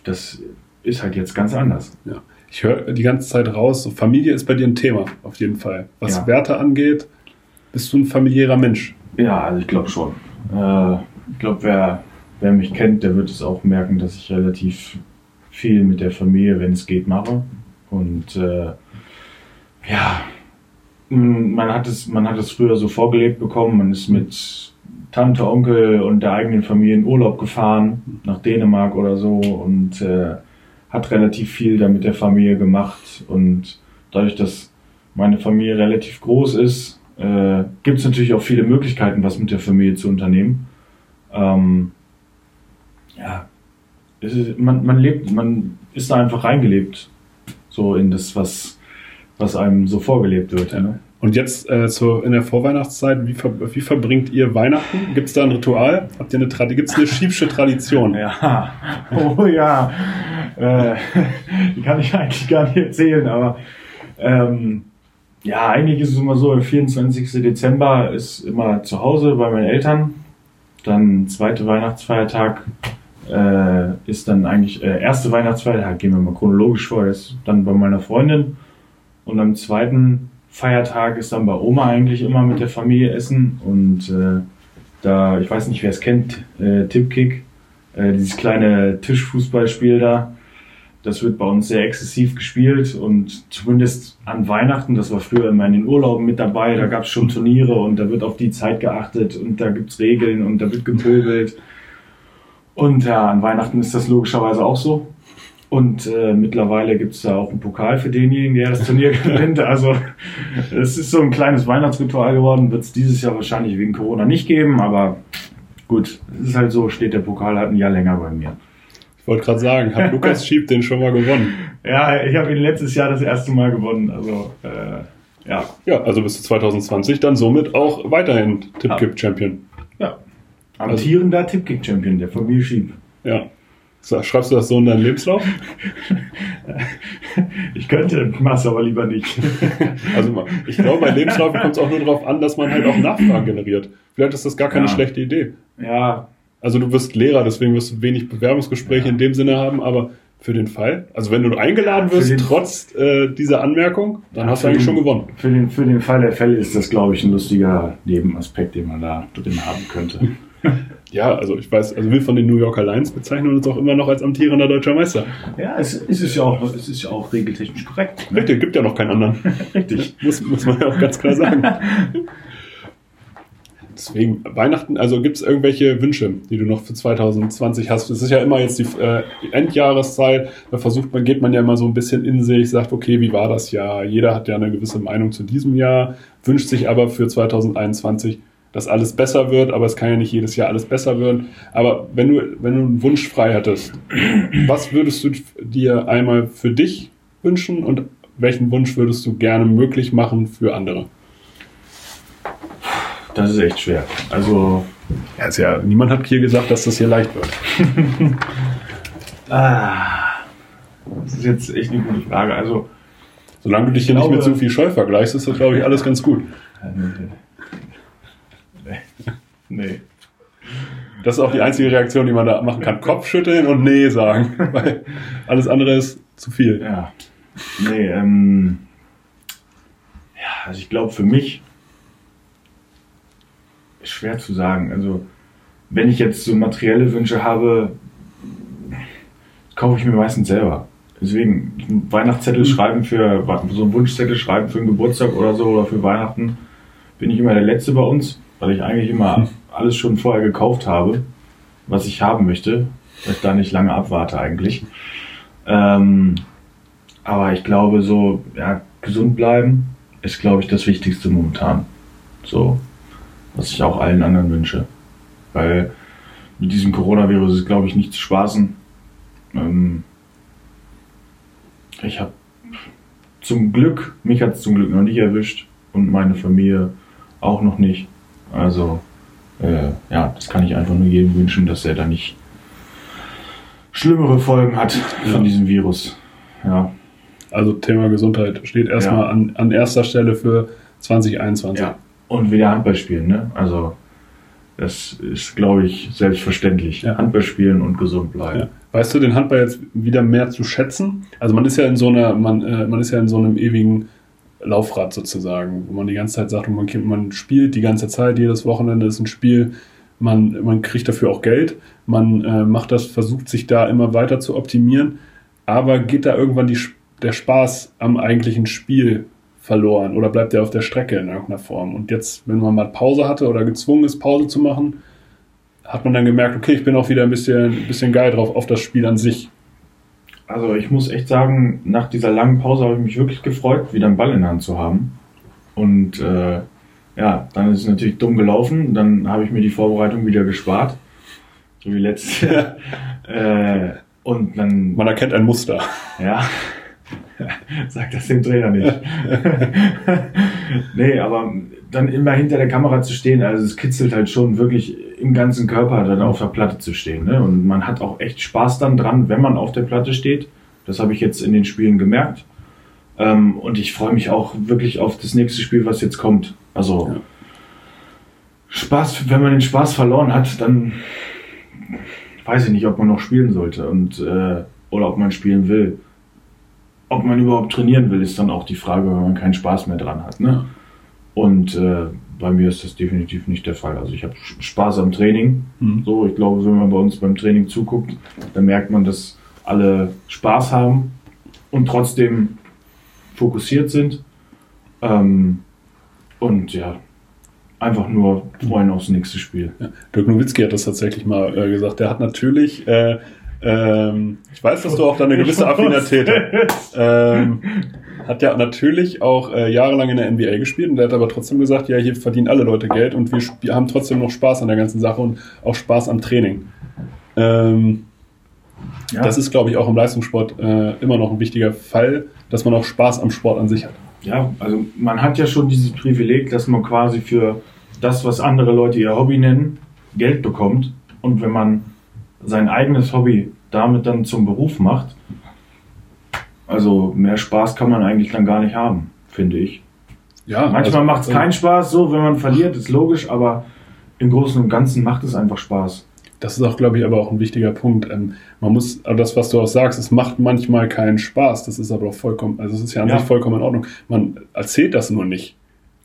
das ist halt jetzt ganz anders. Ja. Ich höre die ganze Zeit raus, so Familie ist bei dir ein Thema, auf jeden Fall. Was Werte angeht, bist du ein familiärer Mensch? Ja, also ich glaube schon. Ich glaube, wer mich kennt, der wird es auch merken, dass ich relativ viel mit der Familie, wenn es geht, mache. Und man hat es früher so vorgelebt bekommen, man ist mit Tante, Onkel und der eigenen Familie in Urlaub gefahren, nach Dänemark oder so und hat relativ viel da mit der Familie gemacht und dadurch, dass meine Familie relativ groß ist, gibt es natürlich auch viele Möglichkeiten, was mit der Familie zu unternehmen. Ja, es ist, man ist da einfach reingelebt, so in das, was einem so vorgelebt wird. Ja. Ne? Und jetzt in der Vorweihnachtszeit, wie verbringt ihr Weihnachten? Gibt es da ein Ritual? Gibt es eine schiebsche Tradition? Ja, oh ja. Die kann ich eigentlich gar nicht erzählen, aber ja, eigentlich ist es immer so, der 24. Dezember ist immer zu Hause bei meinen Eltern. Dann zweite Weihnachtsfeiertag ist dann eigentlich, erste Weihnachtsfeiertag, gehen wir mal chronologisch vor, ist dann bei meiner Freundin. Und am zweiten Feiertag ist dann bei Oma eigentlich immer mit der Familie essen. Und da, ich weiß nicht, wer es kennt, Tippkick, dieses kleine Tischfußballspiel da, das wird bei uns sehr exzessiv gespielt. Und zumindest an Weihnachten, das war früher immer in den Urlauben mit dabei, da gab es schon Turniere und da wird auf die Zeit geachtet und da gibt es Regeln und da wird gepöbelt. Und ja, an Weihnachten ist das logischerweise auch so. Und mittlerweile gibt es da auch einen Pokal für denjenigen, der das Turnier gewinnt. Also es ist so ein kleines Weihnachtsritual geworden. Wird es dieses Jahr wahrscheinlich wegen Corona nicht geben. Aber gut, es ist halt so, steht der Pokal halt ein Jahr länger bei mir. Ich wollte gerade sagen, hat Lukas Schieb den schon mal gewonnen? Ja, ich habe ihn letztes Jahr das erste Mal gewonnen. Also ja. Ja, also bis zu 2020 dann somit auch weiterhin Tippkick-Champion. Ja. Amtierender Tippkick-Champion, der Familie Schieb. Ja. So, schreibst du das so in deinen Lebenslauf? Ich könnte, mach's aber lieber nicht. Also ich glaube, bei Lebenslauf kommt es auch nur darauf an, dass man halt auch Nachfragen generiert. Vielleicht ist das gar keine schlechte Idee. Ja. Also du wirst Lehrer, deswegen wirst du wenig Bewerbungsgespräche in dem Sinne haben, aber für den Fall, also wenn du eingeladen wirst, trotz dieser Anmerkung, dann hast du eigentlich schon gewonnen. Für den Fall der Fälle ist das, glaube ich, ein lustiger Nebenaspekt, den man da drin haben könnte. Ja, also ich weiß, also wir von den New Yorker Lions bezeichnen uns auch immer noch als amtierender deutscher Meister. Ja, es ist ja auch regeltechnisch korrekt. Ne? Richtig, gibt ja noch keinen anderen. Richtig. Muss man ja auch ganz klar sagen. Deswegen, Weihnachten, also gibt es irgendwelche Wünsche, die du noch für 2020 hast? Es ist ja immer jetzt die Endjahreszeit, da geht man ja immer so ein bisschen in sich, sagt, okay, wie war das Jahr? Jeder hat ja eine gewisse Meinung zu diesem Jahr, wünscht sich aber für 2021, dass alles besser wird, aber es kann ja nicht jedes Jahr alles besser werden. Aber wenn du einen Wunsch frei hattest, was würdest du dir einmal für dich wünschen und welchen Wunsch würdest du gerne möglich machen für andere? Das ist echt schwer. Also, ja, niemand hat hier gesagt, dass das hier leicht wird. Das ist jetzt echt eine gute Frage. Also, solange du dich hier nicht mit Sophie Scholl vergleichst, ist das, glaube ich, alles ganz gut. Nee. Das ist auch die einzige Reaktion, die man da machen kann. Kopfschütteln und Nee sagen. Weil alles andere ist zu viel. Ja. Nee, ja, also ich glaube für mich ist schwer zu sagen. Also wenn ich jetzt so materielle Wünsche habe, kaufe ich mir meistens selber. Deswegen Weihnachtszettel schreiben so einen Wunschzettel schreiben für einen Geburtstag oder so oder für Weihnachten bin ich immer der Letzte bei uns, weil ich eigentlich immer alles schon vorher gekauft habe, was ich haben möchte, weil ich da nicht lange abwarte eigentlich. Aber ich glaube so, ja, gesund bleiben ist, glaube ich, das Wichtigste momentan. So, was ich auch allen anderen wünsche. Weil mit diesem Coronavirus ist, glaube ich, nicht zu spaßen. Ich habe mich hat es zum Glück noch nicht erwischt und meine Familie auch noch nicht. Also, ja, das kann ich einfach nur jedem wünschen, dass er da nicht schlimmere Folgen hat von diesem Virus. Ja. Also Thema Gesundheit steht erstmal an erster Stelle für 2021. Ja. Und wieder Handball spielen, ne? Also das ist, glaube ich, selbstverständlich. Ja. Handball spielen und gesund bleiben. Ja. Weißt du den Handball jetzt wieder mehr zu schätzen? Also man ist ja in so einer, man ist ja in so einem ewigen Laufrad sozusagen, wo man die ganze Zeit sagt, man spielt die ganze Zeit, jedes Wochenende ist ein Spiel, man kriegt dafür auch Geld, man macht das, versucht sich da immer weiter zu optimieren, aber geht da irgendwann der Spaß am eigentlichen Spiel verloren oder bleibt der auf der Strecke in irgendeiner Form? Und jetzt, wenn man mal Pause hatte oder gezwungen ist, Pause zu machen, hat man dann gemerkt, okay, ich bin auch wieder ein bisschen geil drauf auf das Spiel an sich. Also ich muss echt sagen, nach dieser langen Pause habe ich mich wirklich gefreut, wieder einen Ball in der Hand zu haben. Und ja, dann ist es natürlich dumm gelaufen. Dann habe ich mir die Vorbereitung wieder gespart. So wie letztes Jahr. Und dann... Man erkennt ein Muster. Ja. Sag das dem Trainer nicht. Nee, aber dann immer hinter der Kamera zu stehen, also es kitzelt halt schon wirklich im ganzen Körper, dann auf der Platte zu stehen. Ne? Und man hat auch echt Spaß dann dran, wenn man auf der Platte steht. Das habe ich jetzt in den Spielen gemerkt. Und ich freue mich auch wirklich auf das nächste Spiel, was jetzt kommt. Also ja. Spaß, wenn man den Spaß verloren hat, dann weiß ich nicht, ob man noch spielen sollte und oder ob man spielen will. Ob man überhaupt trainieren will, ist dann auch die Frage, wenn man keinen Spaß mehr dran hat. Ne? Und bei mir ist das definitiv nicht der Fall. Also ich habe Spaß am Training. Mhm. So, ich glaube, wenn man bei uns beim Training zuguckt, dann merkt man, dass alle Spaß haben und trotzdem fokussiert sind. Und ja, einfach nur freuen aufs nächste Spiel. Ja. Dirk Nowitzki hat das tatsächlich mal gesagt. Der hat natürlich... ich weiß, dass du auch da eine gewisse Affinität hast. Hat ja natürlich auch jahrelang in der NBA gespielt und der hat aber trotzdem gesagt, ja, hier verdienen alle Leute Geld und wir haben trotzdem noch Spaß an der ganzen Sache und auch Spaß am Training. Ja. Das ist, glaube ich, auch im Leistungssport immer noch ein wichtiger Fall, dass man auch Spaß am Sport an sich hat. Ja, also man hat ja schon dieses Privileg, dass man quasi für das, was andere Leute ihr Hobby nennen, Geld bekommt. Und wenn man sein eigenes Hobby damit dann zum Beruf macht, also mehr Spaß kann man eigentlich dann gar nicht haben, finde ich. Ja, manchmal also, macht es keinen Spaß, so wenn man verliert, ist logisch, aber im Großen und Ganzen macht es einfach Spaß. Das ist auch, glaube ich, aber auch ein wichtiger Punkt. Man muss, also das, was du auch sagst, es macht manchmal keinen Spaß, das ist aber auch vollkommen, also es ist ja an sich vollkommen in Ordnung. Man erzählt das nur nicht.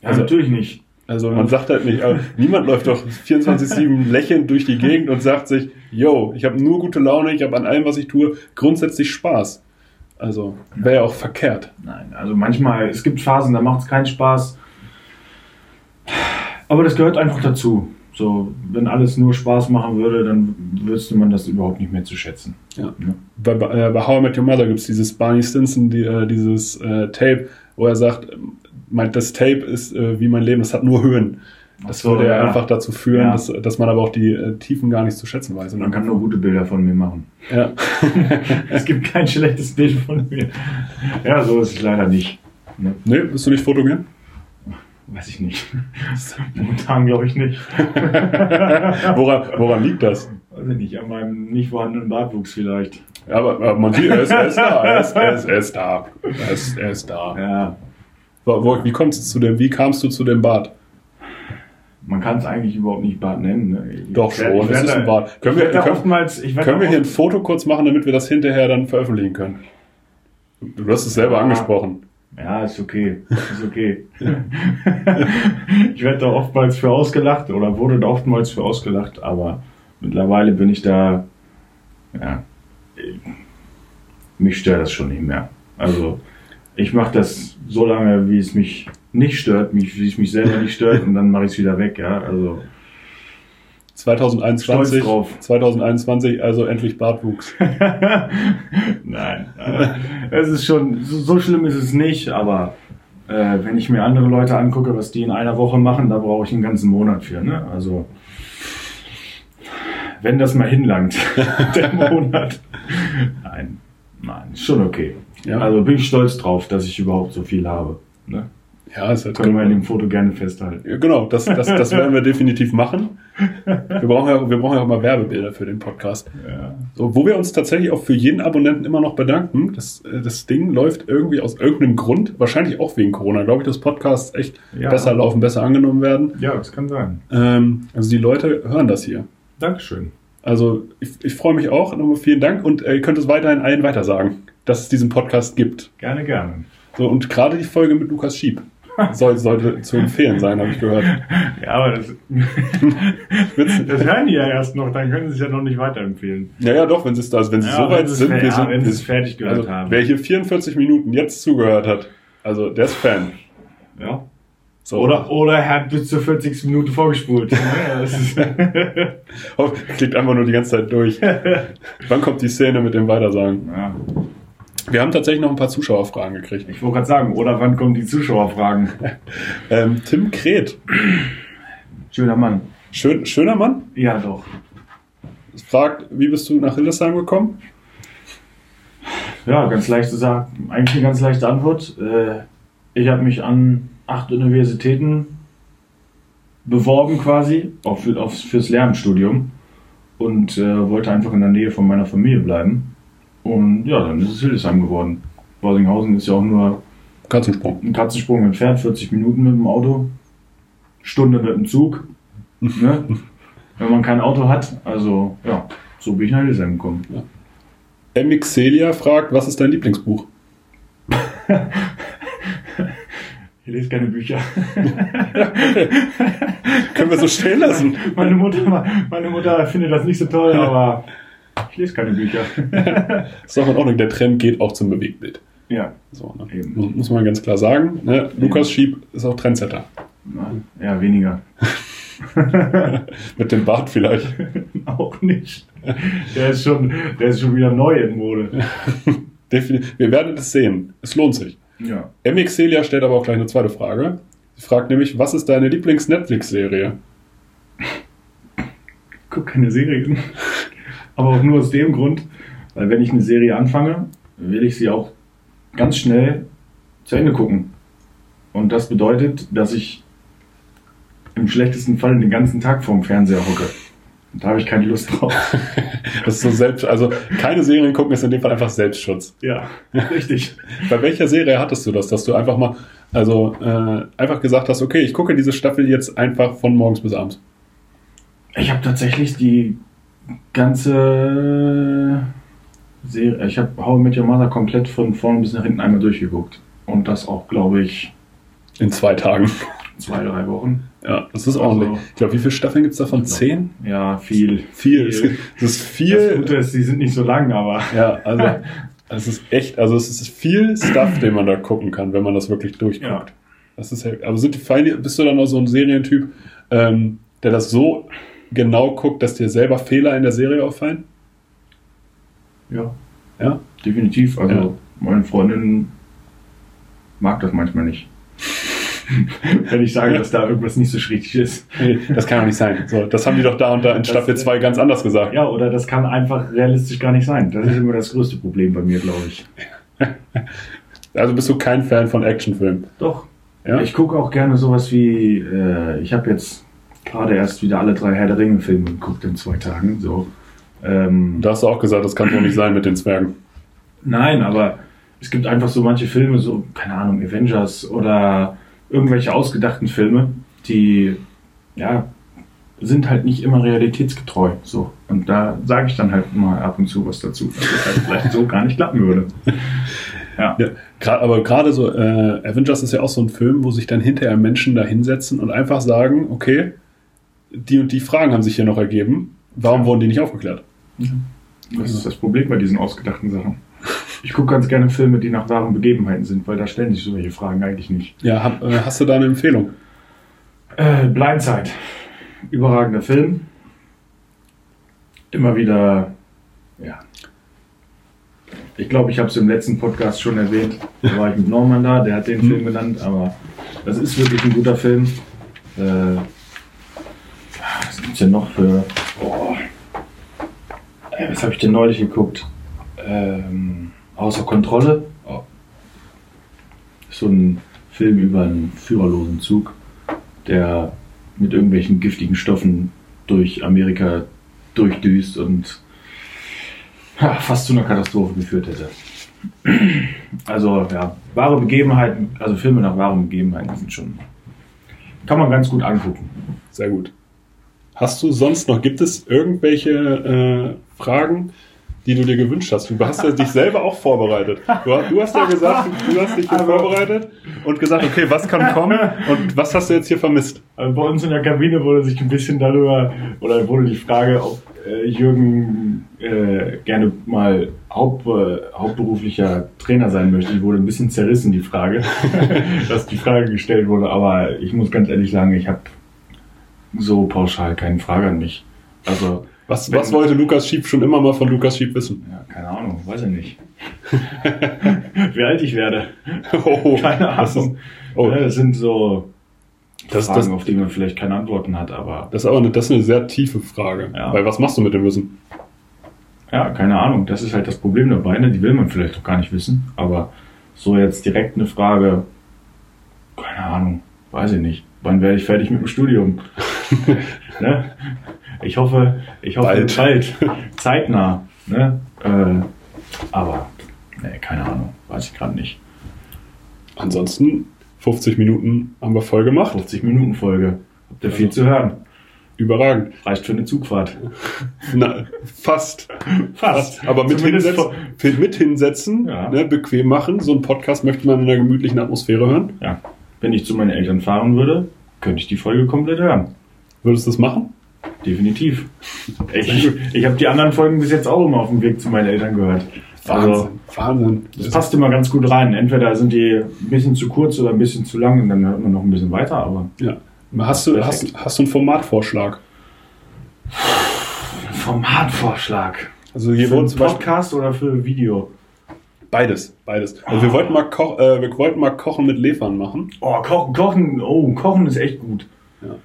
Ja, also, natürlich nicht. Also man sagt halt nicht, aber niemand läuft doch 24/7 lächelnd durch die Gegend und sagt sich, yo, ich habe nur gute Laune, ich habe an allem, was ich tue, grundsätzlich Spaß. Also wäre ja auch verkehrt. Nein, also manchmal, es gibt Phasen, da macht es keinen Spaß. Aber das gehört einfach dazu. So, wenn alles nur Spaß machen würde, dann wüsste man das überhaupt nicht mehr zu schätzen. Ja. Ja. Bei How I Met Your Mother gibt es dieses Barney Stinson, dieses Tape, wo er sagt, das Tape ist wie mein Leben, das hat nur Höhen. Das würde ja einfach dazu führen, dass man aber auch die Tiefen gar nicht zu schätzen weiß. Man kann nur gute Bilder von mir machen. Ja. Es gibt kein schlechtes Bild von mir. Ja, so ist es leider nicht. Ne? Nee, bist du nicht fotogen? Weiß ich nicht. Momentan glaube ich nicht. Woran liegt das? Weiß ich nicht, an meinem nicht vorhandenen Bartwuchs vielleicht. Ja, aber man sieht, er ist da. Ja. Wie kamst du zu dem Bart? Man kann es eigentlich überhaupt nicht Bart nennen. Ne? Doch schon, es ist ein Bart. Können wir hier ein Foto kurz machen, damit wir das hinterher dann veröffentlichen können? Du hast es selber angesprochen. Ja, ist okay. Ich werde da oftmals für ausgelacht oder wurde da oftmals für ausgelacht, aber mittlerweile bin ich da, ja, mich stört das schon nicht mehr. Also ich mache das so lange, wie es mich nicht stört, wie es mich selber nicht stört, und dann mache ich es wieder weg, ja, also 2021, also endlich Bartwuchs. Nein, es ist schon, so schlimm ist es nicht, aber wenn ich mir andere Leute angucke, was die in einer Woche machen, da brauche ich einen ganzen Monat für, ne? Also wenn das mal hinlangt, der Monat. Nein, ist schon okay. Ja. Also bin ich stolz drauf, dass ich überhaupt so viel habe. Ne? Ja, ist halt können wir in dem Foto gerne festhalten. Ja, genau, das werden wir definitiv machen. Wir brauchen ja auch mal Werbebilder für den Podcast. Ja. So, wo wir uns tatsächlich auch für jeden Abonnenten immer noch bedanken. Das Ding läuft irgendwie aus irgendeinem Grund, wahrscheinlich auch wegen Corona, glaube ich, dass Podcasts echt besser laufen, besser angenommen werden. Ja, das kann sein. Also die Leute hören das hier. Dankeschön. Also ich freue mich auch. Nochmal vielen Dank und ihr könnt es weiterhin allen weitersagen, dass es diesen Podcast gibt. Gerne. So, und gerade die Folge mit Lukas Schieb sollte zu empfehlen sein, habe ich gehört. Ja, aber das hören die ja erst noch, dann können sie es ja noch nicht weiterempfehlen. Ja, doch, wenn sie es so weit sind. Wenn sie es fertig gehört haben. Wer hier 44 Minuten jetzt zugehört hat, also der ist Fan. Ja. So. Oder er hat bis zur 40. Minute vorgespult. Klickt einfach nur die ganze Zeit durch. Wann kommt die Szene mit dem Weitersagen? Ja. Wir haben tatsächlich noch ein paar Zuschauerfragen gekriegt. Ich wollte gerade sagen, oder wann kommen die Zuschauerfragen? Tim Kret. Schöner Mann. Schöner Mann? Ja, doch. Fragt, wie bist du nach Hildesheim gekommen? Ja, ganz leicht zu sagen. Eigentlich eine ganz leichte Antwort. Ich habe mich an 8 Universitäten beworben quasi, auch fürs Lehramtsstudium. Und wollte einfach in der Nähe von meiner Familie bleiben. Und ja, dann ist es Hildesheim geworden. Borsinghausen ist ja auch nur ein Katzensprung entfernt, 40 Minuten mit dem Auto, Stunde mit dem Zug, ne? Wenn man kein Auto hat. Also ja, so bin ich nach Hildesheim gekommen. Ja. MX Celia fragt, was ist dein Lieblingsbuch? Ich lese keine Bücher. Können wir so stehen lassen. Meine Mutter findet das nicht so toll, aber ich lese keine Bücher. Ist auch in Ordnung, der Trend geht auch zum Bewegtbild. Ja, so, ne? Eben. Muss man ganz klar sagen. Ne? Lukas Schieb ist auch Trendsetter. Ja, weniger. Mit dem Bart vielleicht. Auch nicht. Der ist schon wieder neu in Mode. Definitiv. Wir werden es sehen. Es lohnt sich. Ja. MX Celia stellt aber auch gleich eine zweite Frage. Sie fragt nämlich, was ist deine Lieblings-Netflix-Serie? Ich gucke keine Serien. Aber auch nur aus dem Grund, weil wenn ich eine Serie anfange, will ich sie auch ganz schnell zu Ende gucken. Und das bedeutet, dass ich im schlechtesten Fall den ganzen Tag vorm Fernseher hocke. Und da habe ich keine Lust drauf. Das ist so selbst, also keine Serien gucken ist in dem Fall einfach Selbstschutz. Ja, richtig. Bei welcher Serie hattest du das, dass du einfach mal, also einfach gesagt hast, okay, ich gucke diese Staffel jetzt einfach von morgens bis abends? Ich habe tatsächlich die ganze Serie, ich habe How I Met Your Mother komplett von vorne bis nach hinten einmal durchgeguckt. Und das auch, glaube ich, in 2 Tagen. 2, 3 Wochen. Ja, das ist ordentlich. Also, ich glaube, wie viele Staffeln gibt es davon? 10? Ja, viel. Das ist viel. Das Gute ist, die sind nicht so lang, aber. Ja, also es ist echt, also es ist viel Stuff, den man da gucken kann, wenn man das wirklich durchguckt. Ja. Das ist halt, aber bist du dann auch so ein Serientyp, der das so genau guckt, dass dir selber Fehler in der Serie auffallen? Ja. Ja? Definitiv. Also meine Freundin mag das manchmal nicht. Wenn ich sage, dass da irgendwas nicht so richtig ist. Nee, das kann doch nicht sein. So, das haben die doch da und da in Staffel 2 ganz anders gesagt. Ja, oder das kann einfach realistisch gar nicht sein. Das ist immer das größte Problem bei mir, glaube ich. Also bist du kein Fan von Actionfilmen? Doch. Ja? Ich gucke auch gerne sowas wie, ich habe jetzt gerade erst wieder alle 3 Herr der Ringe-Filme geguckt in 2 Tagen. So. Da hast du auch gesagt, das kann doch nicht sein mit den Zwergen. Nein, aber es gibt einfach so manche Filme, so, keine Ahnung, Avengers oder irgendwelche ausgedachten Filme, die ja sind halt nicht immer realitätsgetreu. So. Und da sage ich dann halt mal ab und zu was dazu, dass das halt vielleicht so gar nicht klappen würde. Ja. Ja, gerade so, Avengers ist ja auch so ein Film, wo sich dann hinterher Menschen da hinsetzen und einfach sagen, okay, die und die Fragen haben sich hier noch ergeben, warum wurden die nicht aufgeklärt? Ja. Das ist das Problem bei diesen ausgedachten Sachen. Ich gucke ganz gerne Filme, die nach wahren Begebenheiten sind, weil da stellen sich solche Fragen eigentlich nicht. Ja, hast du da eine Empfehlung? Blindside. Überragender Film. Immer wieder, ja. Ich glaube, ich habe es im letzten Podcast schon erwähnt. Da war ich mit Norman da, der hat den Film genannt, aber das ist wirklich ein guter Film. Was gibt es denn noch für... Oh. Was habe ich denn neulich geguckt? Außer Kontrolle. Oh. So ein Film über einen führerlosen Zug, der mit irgendwelchen giftigen Stoffen durch Amerika durchdüst und fast zu einer Katastrophe geführt hätte. Also ja, wahre Begebenheiten, also Filme nach wahren Begebenheiten sind schon, kann man ganz gut angucken. Sehr gut. Hast du sonst noch, gibt es irgendwelche Fragen, die du dir gewünscht hast? Du hast ja dich selber auch vorbereitet. Du hast ja gesagt, du hast dich vorbereitet und gesagt, okay, was kann kommen und was hast du jetzt hier vermisst? Also bei uns in der Kabine wurde sich ein bisschen darüber, oder wurde die Frage, ob Jürgen gerne mal hauptberuflicher Trainer sein möchte. Die wurde ein bisschen zerrissen, die Frage, dass die Frage gestellt wurde. Aber ich muss ganz ehrlich sagen, ich habe so pauschal keine Frage an mich. Also... Was wollte Lukas Schieb schon immer mal von Lukas Schieb wissen? Ja, keine Ahnung, weiß ich nicht. Wie alt ich werde. Oh, keine Ahnung. Oh. Das sind so Fragen, auf die man vielleicht keine Antworten hat, aber... Das ist aber eine sehr tiefe Frage. Ja. Weil was machst du mit dem Wissen? Ja, keine Ahnung. Das ist halt das Problem dabei. Ne? Die will man vielleicht auch gar nicht wissen. Aber so jetzt direkt eine Frage... Keine Ahnung. Weiß ich nicht. Wann werde ich fertig mit dem Studium? Ne? Ich hoffe bald. Zeitnah. Ne? Aber... Nee, keine Ahnung. Weiß ich gerade nicht. Ansonsten 50 Minuten haben wir voll gemacht. 50 Minuten Folge. Habt ihr viel zu hören. Überragend. Reicht für eine Zugfahrt. Na, fast. Aber mit hinsetzen, ja. Ne, bequem machen. So einen Podcast möchte man in einer gemütlichen Atmosphäre hören. Ja. Wenn ich zu meinen Eltern fahren würde, könnte ich die Folge komplett hören. Würdest du das machen? Definitiv. Ich habe die anderen Folgen bis jetzt auch immer auf dem Weg zu meinen Eltern gehört. Wahnsinn. Das passt immer ganz gut rein. Entweder sind die ein bisschen zu kurz oder ein bisschen zu lang und dann hört man noch ein bisschen weiter. Aber ja. Hast du einen Formatvorschlag? Formatvorschlag? Also hier für einen Podcast oder für Video? Beides. Also wir wollten mal Kochen mit Lefern machen. Oh, Kochen ist echt gut. Ja.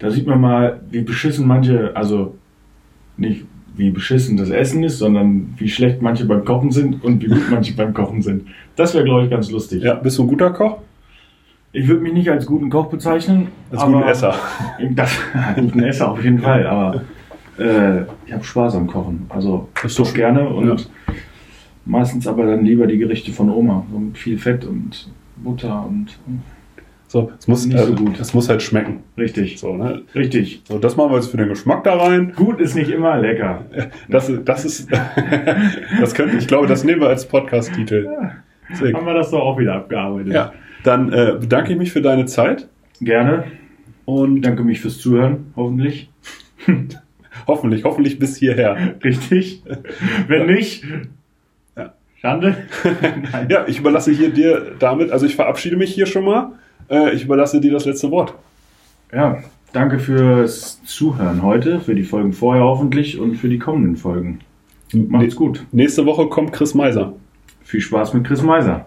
Da sieht man mal, wie beschissen manche, also nicht... wie beschissen das Essen ist, sondern wie schlecht manche beim Kochen sind und wie gut manche beim Kochen sind. Das wäre, glaube ich, ganz lustig. Ja, bist du ein guter Koch? Ich würde mich nicht als guten Koch bezeichnen. Als guten Esser. Guten Esser auf jeden Fall, aber ich habe Spaß am Kochen. Also ich koche gerne und meistens aber dann lieber die Gerichte von Oma. So mit viel Fett und Butter und so, es muss halt schmecken. Richtig. So, ne? Richtig. So, das machen wir jetzt für den Geschmack da rein. Gut ist nicht immer lecker. Das nehmen wir als Podcast-Titel. Ja, haben wir das doch auch wieder abgearbeitet. Ja. Dann bedanke ich mich für deine Zeit. Gerne. Und danke mich fürs Zuhören, hoffentlich. Hoffentlich bis hierher. Richtig. Wenn nicht... Schande. Ja, ich überlasse hier dir damit, also ich verabschiede mich hier schon mal. Ich überlasse dir das letzte Wort. Ja, danke fürs Zuhören heute, für die Folgen vorher hoffentlich und für die kommenden Folgen. Macht's gut. Nächste Woche kommt Chris Meiser. Viel Spaß mit Chris Meiser.